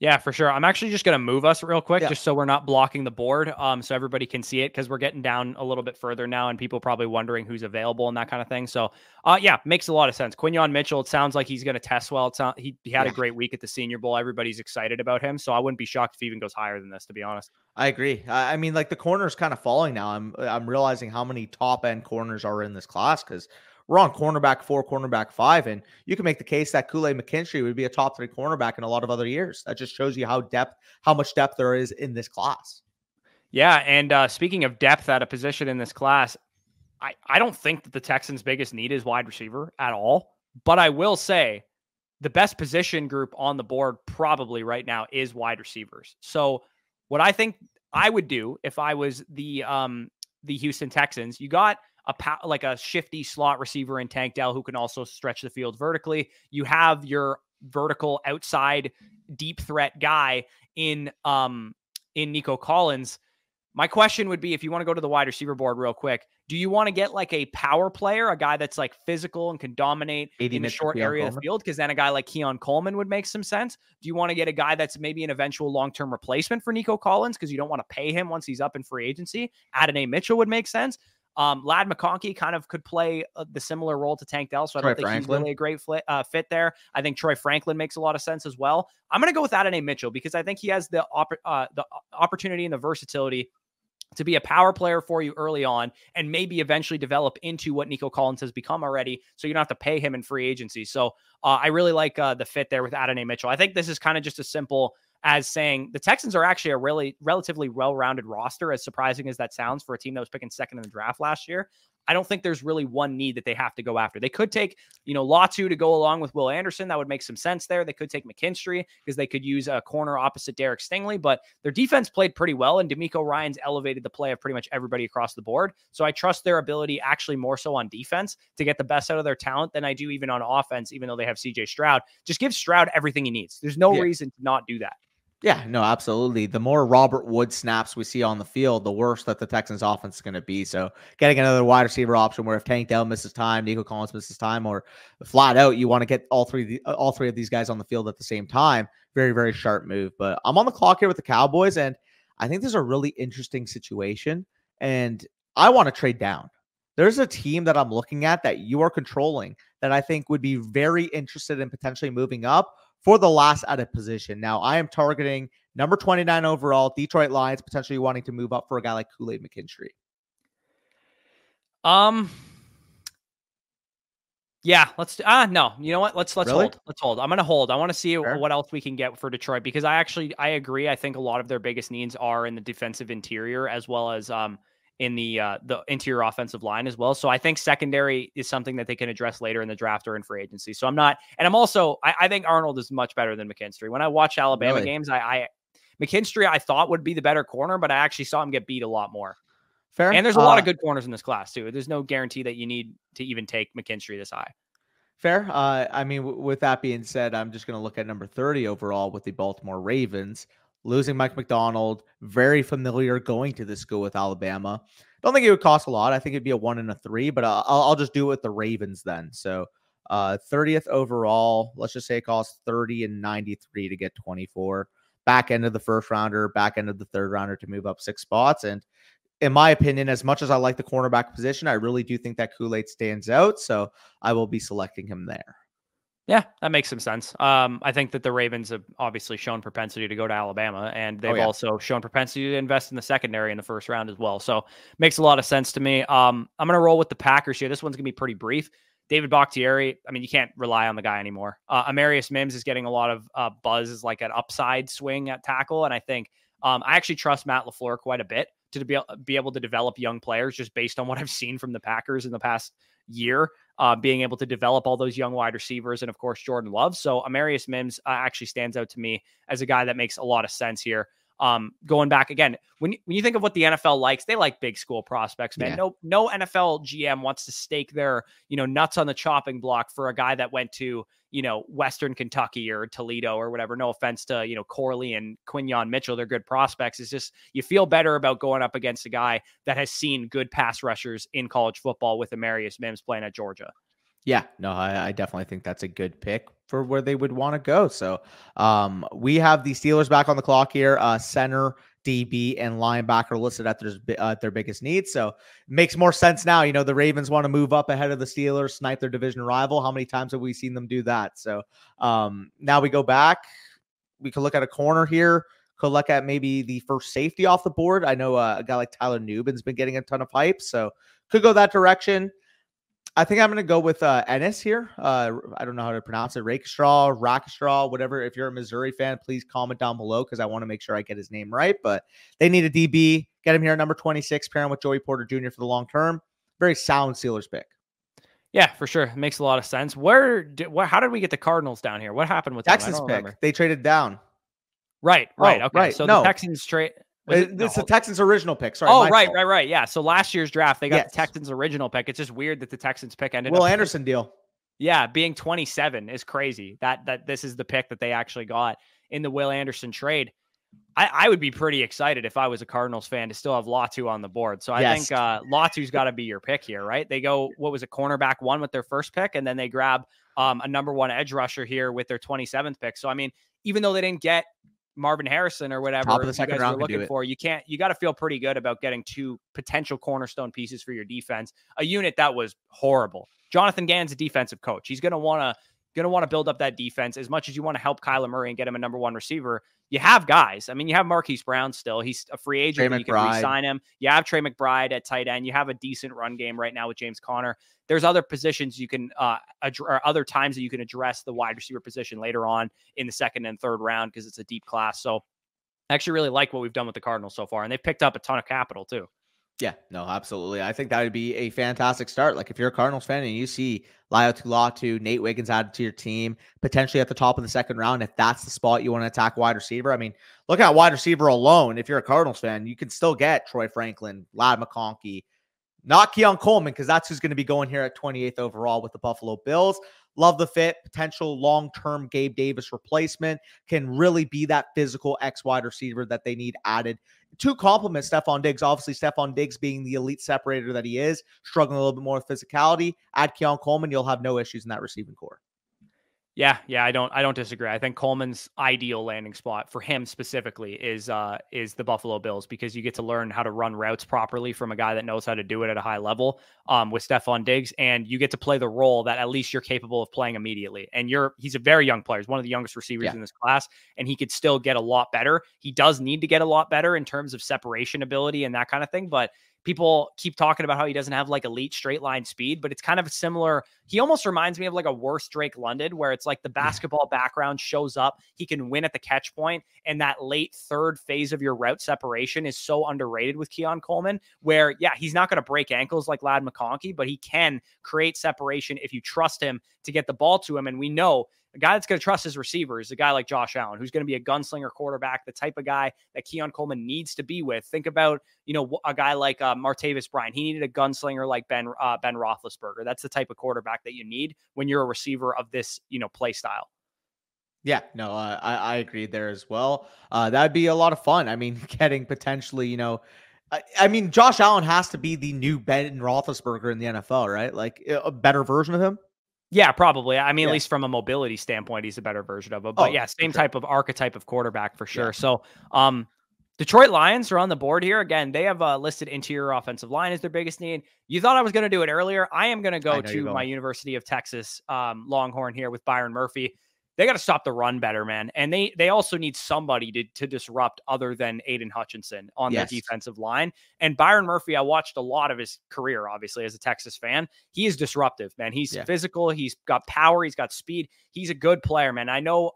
Yeah, for sure. I'm actually just going to move us real quick just so we're not blocking the board so everybody can see it, because we're getting down a little bit further now and people probably wondering who's available and that kind of thing. So, yeah, makes a lot of sense. Quinyon Mitchell, it sounds like he's going to test well. He had a great week at the Senior Bowl. Everybody's excited about him, so I wouldn't be shocked if he even goes higher than this, to be honest. I agree. I mean, like the corner's kind of falling now. I'm realizing how many top-end corners are in this class because we're on cornerback 4, cornerback 5, and you can make the case that Kool-Aid McKinstry would be a top 3 cornerback in a lot of other years. That just shows you how much depth there is in this class. Yeah, and speaking of depth at a position in this class, I don't think that the Texans' biggest need is wide receiver at all, but I will say the best position group on the board probably right now is wide receivers. So what I think I would do if I was the Houston Texans, you got a shifty slot receiver in Tank Dell who can also stretch the field vertically. You have your vertical outside deep threat guy in Nico Collins. My question would be, if you want to go to the wide receiver board real quick, do you want to get like a power player, a guy that's like physical and can dominate in the short area of the field? Because then a guy like Keon Coleman would make some sense. Do you want to get a guy that's maybe an eventual long-term replacement for Nico Collins because you don't want to pay him once he's up in free agency? Adonai Mitchell would make sense. Ladd McConkey kind of could play the similar role to Tank Dell, so I don't think he's really a great fit there. I think Troy Franklin makes a lot of sense as well. I'm going to go with Adonai Mitchell because I think he has the opportunity and the versatility to be a power player for you early on and maybe eventually develop into what Nico Collins has become already, so you don't have to pay him in free agency. So I really like the fit there with Adonai Mitchell. I think this is kind of just as simple as saying the Texans are actually a really relatively well-rounded roster, as surprising as that sounds for a team that was picking second in the draft last year. I don't think there's really one need that they have to go after. They could take, Latu to go along with Will Anderson. That would make some sense there. They could take McKinstry because they could use a corner opposite Derek Stingley, but their defense played pretty well, and DeMeco Ryans elevated the play of pretty much everybody across the board. So I trust their ability, actually more so on defense, to get the best out of their talent than I do even on offense, even though they have CJ Stroud. Just give Stroud everything he needs. There's no reason to not do that. Yeah, no, absolutely. The more Robert Woods snaps we see on the field, the worse that the Texans offense is going to be. So getting another wide receiver option where if Tank Dell misses time, Nico Collins misses time, or flat out, you want to get all three of these guys on the field at the same time. Very, very sharp move. But I'm on the clock here with the Cowboys, and I think this is a really interesting situation, and I want to trade down. There's a team that I'm looking at that you are controlling that I think would be very interested in potentially moving up for the last at a position. Now, I am targeting number 29 overall, Detroit Lions, potentially wanting to move up for a guy like Kool-Aid McKinstry. Yeah, let's no. You know what? Let's really? Hold. Let's hold. I'm going to hold. I want to see what else we can get for Detroit, because I agree. I think a lot of their biggest needs are in the defensive interior as well as in the interior offensive line as well. So I think secondary is something that they can address later in the draft or in free agency. So I think Arnold is much better than McKinstry. When I watch Alabama games, McKinstry I thought would be the better corner, but I actually saw him get beat a lot more. Fair. And there's a lot of good corners in this class too. There's no guarantee that you need to even take McKinstry this high. Fair. I mean, with that being said, I'm just going to look at number 30 overall with the Baltimore Ravens. Losing Mike McDonald, very familiar going to this school with Alabama. Don't think it would cost a lot. I think it'd be a 1 and a 3, but I'll just do it with the Ravens then. So 30th overall, let's just say it costs 30 and 93 to get 24. Back end of the first rounder, back end of the third rounder to move up 6 spots. And in my opinion, as much as I like the cornerback position, I really do think that Kool-Aid stands out. So I will be selecting him there. Yeah, that makes some sense. I think that the Ravens have obviously shown propensity to go to Alabama, and they've also shown propensity to invest in the secondary in the first round as well. So makes a lot of sense to me. I'm going to roll with the Packers here. This one's going to be pretty brief. David Bakhtiari, I mean, you can't rely on the guy anymore. Amarius Mims is getting a lot of buzz as like an upside swing at tackle, and I think I actually trust Matt LaFleur quite a bit to be able to develop young players just based on what I've seen from the Packers in the past year, being able to develop all those young wide receivers and, of course, Jordan Love. So Amarius Mims actually stands out to me as a guy that makes a lot of sense here. Going back again, when you think of what the NFL likes, they like big school prospects, man. Yeah. No NFL GM wants to stake their, nuts on the chopping block for a guy that went to, Western Kentucky or Toledo or whatever. No offense to, Corley and Quinyon Mitchell. They're good prospects. It's just, you feel better about going up against a guy that has seen good pass rushers in college football with Amarius Mims playing at Georgia. Yeah, no, I definitely think that's a good pick for where they would want to go. So we have the Steelers back on the clock here. Center, DB, and linebacker listed at their biggest needs. So it makes more sense now. The Ravens want to move up ahead of the Steelers, snipe their division rival. How many times have we seen them do that? So now we go back. We can look at a corner here. Could look at maybe the first safety off the board. I know a guy like Tyler Newbin's been getting a ton of hype, so could go that direction. I think I'm going to go with Ennis here. I don't know how to pronounce it. Rakestraw, whatever. If you're a Missouri fan, please comment down below because I want to make sure I get his name right. But they need a DB. Get him here at number 26, pairing with Joey Porter Jr. for the long term. Very sound Steelers pick. Yeah, for sure. It makes a lot of sense. How did we get the Cardinals down here? What happened with them? Texans pick. Remember. They traded down. Right. Oh, okay. Right. So the Texans trade. It's the Texans' original pick. Sorry. Oh, right. Yeah. So last year's draft, they got the Texans' original pick. It's just weird that the Texans' pick ended up. Will Anderson deal. Yeah. Being 27 is crazy. That this is the pick that they actually got in the Will Anderson trade. I would be pretty excited if I was a Cardinals fan to still have Latu on the board. So I think Latu's got to be your pick here, right? They go, what was it, cornerback one with their first pick, and then they grab a number one edge rusher here with their 27th pick. So, I mean, even though they didn't get Marvin Harrison or whatever you guys are looking for, you got to feel pretty good about getting two potential cornerstone pieces for your defense, a unit that was horrible. Jonathan Gannon's a defensive coach. He's going to want to build up that defense as much as you want to help Kyler Murray and get him a number one receiver. You have guys. I mean, you have Marquise Brown still. He's a free agent. You can re-sign him. You have Trey McBride at tight end. You have a decent run game right now with James Conner. There's other positions you can other times that you can address the wide receiver position later on in the second and third round because it's a deep class. So I actually really like what we've done with the Cardinals so far, and they've picked up a ton of capital too. Yeah, no, absolutely. I think that would be a fantastic start. Like if you're a Cardinals fan and you see Laiatu Latu, Nate Wiggins added to your team, potentially at the top of the second round, if that's the spot you want to attack wide receiver. I mean, look at wide receiver alone. If you're a Cardinals fan, you can still get Troy Franklin, Ladd McConkey, not Keon Coleman, because that's who's going to be going here at 28th overall with the Buffalo Bills. Love the fit, potential long-term Gabe Davis replacement, can really be that physical X wide receiver that they need added to complement Stephon Diggs. Obviously, Stephon Diggs being the elite separator that he is, struggling a little bit more with physicality. Add Keon Coleman, you'll have no issues in that receiving core. Yeah, I don't disagree. I think Coleman's ideal landing spot for him specifically is the Buffalo Bills because you get to learn how to run routes properly from a guy that knows how to do it at a high level with Stephon Diggs, and you get to play the role that at least you're capable of playing immediately. And he's a very young player. He's one of the youngest receivers in this class, and he could still get a lot better. He does need to get a lot better in terms of separation ability and that kind of thing, but people keep talking about how he doesn't have like elite straight line speed, but it's kind of similar. He almost reminds me of like a worse Drake London, where it's like the basketball background shows up. He can win at the catch point, and that late third phase of your route separation is so underrated with Keon Coleman, where, he's not going to break ankles like Ladd McConkey, but he can create separation if you trust him to get the ball to him. And we know a guy that's going to trust his receivers, a guy like Josh Allen, who's going to be a gunslinger quarterback, the type of guy that Keon Coleman needs to be with. Think about, a guy like Martavis Bryant. He needed a gunslinger like Ben Roethlisberger. That's the type of quarterback that you need when you're a receiver of this, play style. Yeah, no, I agree there as well. That'd be a lot of fun. I mean, getting potentially, Josh Allen has to be the new Ben Roethlisberger in the NFL, right? Like a better version of him. Yeah, probably. I mean, at least from a mobility standpoint, he's a better version of him. But same type of archetype of quarterback for sure. Yeah. So Detroit Lions are on the board here. Again, they have listed interior offensive line as their biggest need. You thought I was going to do it earlier. I am going to go to my University of Texas Longhorn here with Byron Murphy. They got to stop the run better, man. And they also need somebody to disrupt other than Aiden Hutchinson on their defensive line. And Byron Murphy, I watched a lot of his career, obviously, as a Texas fan. He is disruptive, man. He's physical. He's got power. He's got speed. He's a good player, man. I know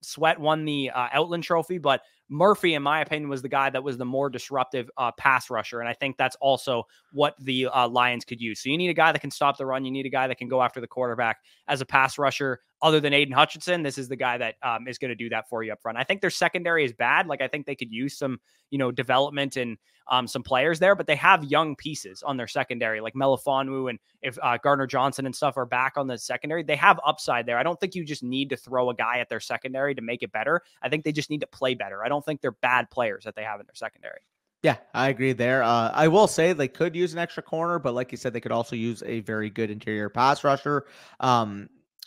Sweat won the Outland Trophy, but Murphy, in my opinion, was the guy that was the more disruptive pass rusher. And I think that's also what the Lions could use. So you need a guy that can stop the run. You need a guy that can go after the quarterback as a pass rusher. Other than Aiden Hutchinson, this is the guy that is going to do that for you up front. I think their secondary is bad. Like, I think they could use some, you know, development and some players there, but they have young pieces on their secondary, like Melifonwu, and if Gardner Johnson and stuff are back on the secondary, they have upside there. I don't think you just need to throw a guy at their secondary to make it better. I think they just need to play better. I don't think they're bad players that they have in their secondary. Yeah, I agree there. I will say they could use an extra corner, but like you said, they could also use a very good interior pass rusher.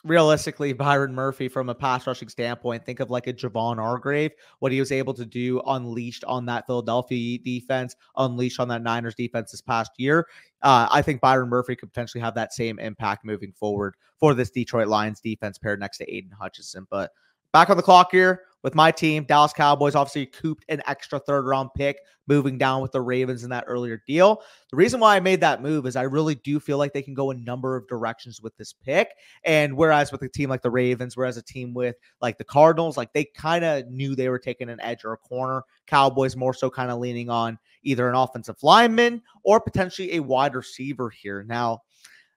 Realistically, Byron Murphy, from a pass rushing standpoint, think of like a Javon Hargrave, what he was able to do unleashed on that Philadelphia defense, unleashed on that Niners defense this past year. I think Byron Murphy could potentially have that same impact moving forward for this Detroit Lions defense paired next to Aiden Hutchinson. But back on the clock here with my team, Dallas Cowboys, obviously cooped an extra third-round pick, moving down with the Ravens in that earlier deal. The reason why I made that move is I really do feel like they can go a number of directions with this pick. And whereas with a team like the Ravens, whereas a team with like the Cardinals, like they kind of knew they were taking an edge or a corner. Cowboys more so kind of leaning on either an offensive lineman or potentially a wide receiver here. Now,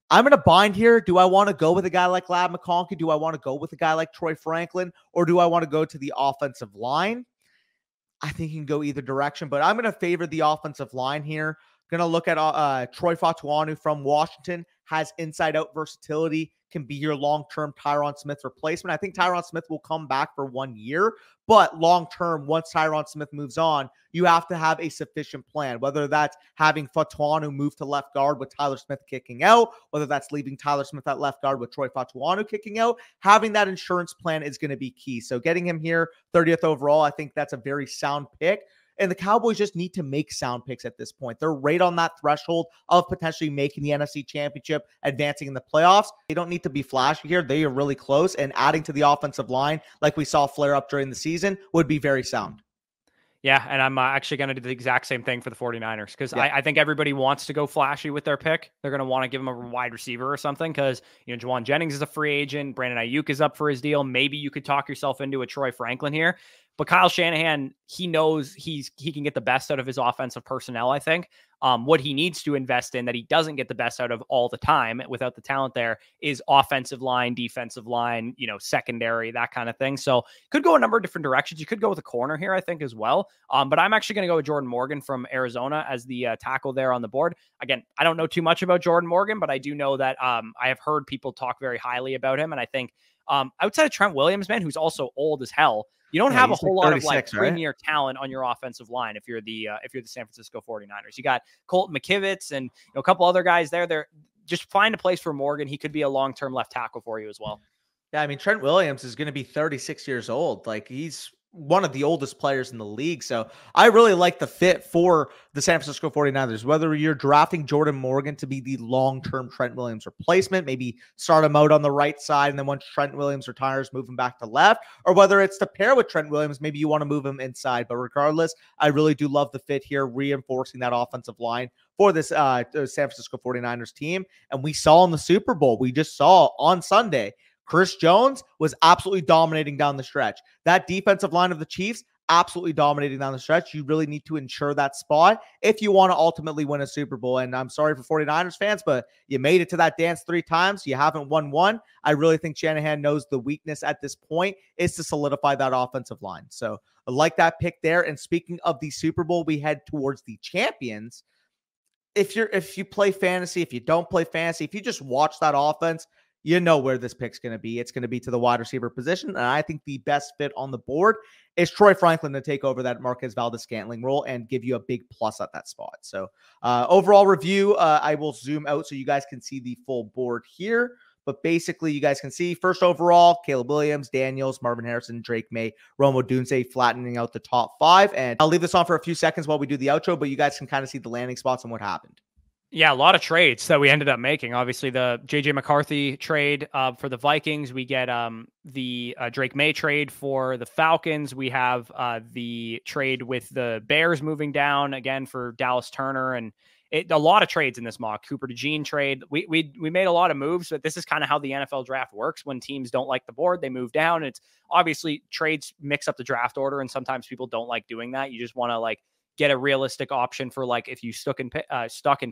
I'm in a bind here. Do I want to go with a guy like Ladd McConkey? Do I want to go with a guy like Troy Franklin? Or do I want to go to the offensive line? I think you can go either direction, but I'm going to favor the offensive line here. Going to look at Troy Fatuanu from Washington, has inside-out versatility, can be your long-term Tyron Smith replacement. I think Tyron Smith will come back for 1 year, but long-term, once Tyron Smith moves on, you have to have a sufficient plan, whether that's having Fatuanu move to left guard with Tyler Smith kicking out, whether that's leaving Tyler Smith at left guard with Troy Fatuanu kicking out. Having that insurance plan is going to be key. So getting him here, 30th overall, I think that's a very sound pick. And the Cowboys just need to make sound picks at this point. They're right on that threshold of potentially making the NFC Championship, advancing in the playoffs. They don't need to be flashy here. They are really close, and adding to the offensive line, like we saw flare up during the season, would be very sound. Yeah, and I'm actually going to do the exact same thing for the 49ers, because yeah. I think everybody wants to go flashy with their pick. They're going to want to give them a wide receiver or something, because, you know, Juwan Jennings is a free agent. Brandon Ayuk is up for his deal. Maybe you could talk yourself into a Troy Franklin here. But Kyle Shanahan, he knows he can get the best out of his offensive personnel, I think. What he needs to invest in that he doesn't get the best out of all the time without the talent there is offensive line, defensive line, you know, secondary, that kind of thing. So could go a number of different directions. You could go with a corner here, I think, as well. But I'm actually going to go with Jordan Morgan from Arizona as the tackle there on the board. Again, I don't know too much about Jordan Morgan, but I do know that I have heard people talk very highly about him. And I think outside of Trent Williams, man, who's also old as hell, you don't have a whole lot of like premier talent on your offensive line. If you're the San Francisco 49ers, you got Colton McKivitz and, you know, a couple other guys there. They're just find a place for Morgan. He could be a long-term left tackle for you as well. Yeah. I mean, Trent Williams is going to be 36 years old. Like, he's one of the oldest players in the league. So I really like the fit for the San Francisco 49ers, whether you're drafting Jordan Morgan to be the long-term Trent Williams replacement, maybe start him out on the right side, and then once Trent Williams retires, move him back to left, or whether it's to pair with Trent Williams, maybe you want to move him inside. But regardless, I really do love the fit here, reinforcing that offensive line for this San Francisco 49ers team. And we saw in the Super Bowl, we just saw on Sunday, Chris Jones was absolutely dominating down the stretch. That defensive line of the Chiefs, absolutely dominating down the stretch. You really need to ensure that spot if you want to ultimately win a Super Bowl. And I'm sorry for 49ers fans, but you made it to that dance three times. You haven't won one. I really think Shanahan knows the weakness at this point is to solidify that offensive line. So I like that pick there. And speaking of the Super Bowl, we head towards the champions. If you play fantasy, if you don't play fantasy, if you just watch that offense, you know where this pick's going to be. It's going to be to the wide receiver position. And I think the best fit on the board is Troy Franklin to take over that Marquez Valdes-Scantling role and give you a big plus at that spot. So overall review, I will zoom out so you guys can see the full board here. But basically, you guys can see first overall, Caleb Williams, Daniels, Marvin Harrison, Drake May, Rome Odunze flattening out the top five. And I'll leave this on for a few seconds while we do the outro, but you guys can kind of see the landing spots and what happened. Yeah, a lot of trades that we ended up making. Obviously, the J.J. McCarthy trade for the Vikings. We get the Drake May trade for the Falcons. We have the trade with the Bears moving down again for Dallas Turner and a lot of trades in this mock. Cooper DeJean trade. We made a lot of moves, but this is kind of how the NFL draft works. When teams don't like the board, they move down. It's obviously trades mix up the draft order, and sometimes people don't like doing that. You just want to like get a realistic option for like if you stuck and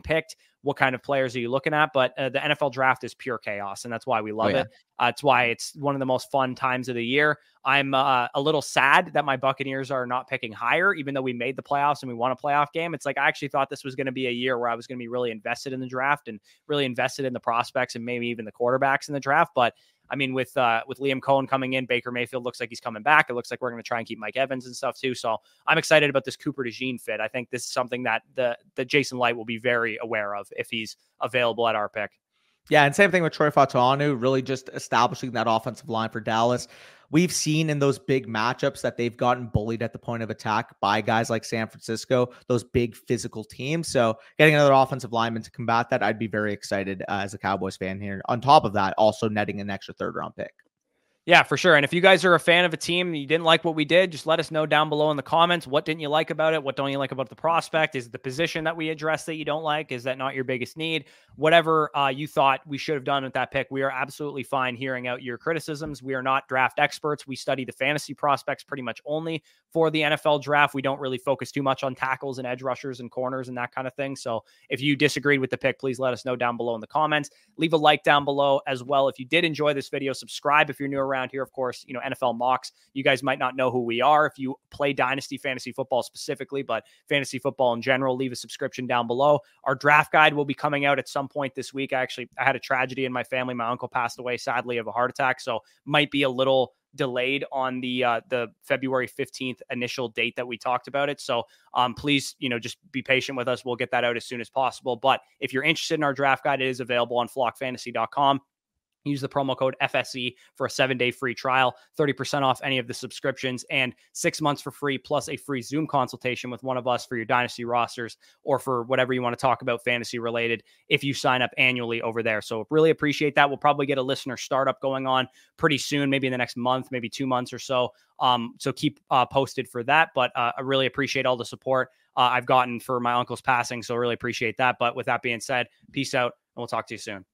picked, what kind of players are you looking at? But the NFL draft is pure chaos, and that's why we love it. It's why it's one of the most fun times of the year. I'm a little sad that my Buccaneers are not picking higher, even though we made the playoffs and we won a playoff game. It's like I actually thought this was going to be a year where I was going to be really invested in the draft and really invested in the prospects and maybe even the quarterbacks in the draft. But I mean, with Liam Cohen coming in, Baker Mayfield looks like he's coming back. It looks like we're going to try and keep Mike Evans and stuff too. So I'm excited about this Cooper DeJean fit. I think this is something that that Jason Light will be very aware of if he's available at our pick. Yeah, and same thing with Troy Fautanu, really just establishing that offensive line for Dallas. We've seen in those big matchups that they've gotten bullied at the point of attack by guys like San Francisco, those big physical teams. So getting another offensive lineman to combat that, I'd be very excited as a Cowboys fan here. On top of that, also netting an extra third-round pick. Yeah, for sure. And if you guys are a fan of a team and you didn't like what we did, just let us know down below in the comments. What didn't you like about it? What don't you like about the prospect? Is it the position that we address that you don't like? Is that not your biggest need? Whatever you thought we should have done with that pick, we are absolutely fine hearing out your criticisms. We are not draft experts. We study the fantasy prospects pretty much only for the NFL draft. We don't really focus too much on tackles and edge rushers and corners and that kind of thing. So if you disagreed with the pick, please let us know down below in the comments. Leave a like down below as well. If you did enjoy this video, subscribe if you're new around here. Of course, you know, NFL mocks, you guys might not know who we are if you play Dynasty Fantasy Football specifically, but fantasy football in general. Leave a subscription down below. Our draft guide will be coming out at some point this week. I had a tragedy in my family. My uncle passed away, sadly, of a heart attack, so might be a little delayed on the February 15th initial date that we talked about it. So please, you know, just be patient with us. We'll get that out as soon as possible. But if you're interested in our draft guide, it is available on flockfantasy.com. Use the promo code FSE for a 7-day free trial, 30% off any of the subscriptions, and 6 months for free, plus a free Zoom consultation with one of us for your dynasty rosters or for whatever you want to talk about fantasy related if you sign up annually over there. So really appreciate that. We'll probably get a listener startup going on pretty soon, maybe in the next month, maybe 2 months or so. So keep posted for that. But I really appreciate all the support I've gotten for my uncle's passing. So really appreciate that. But with that being said, peace out, and we'll talk to you soon.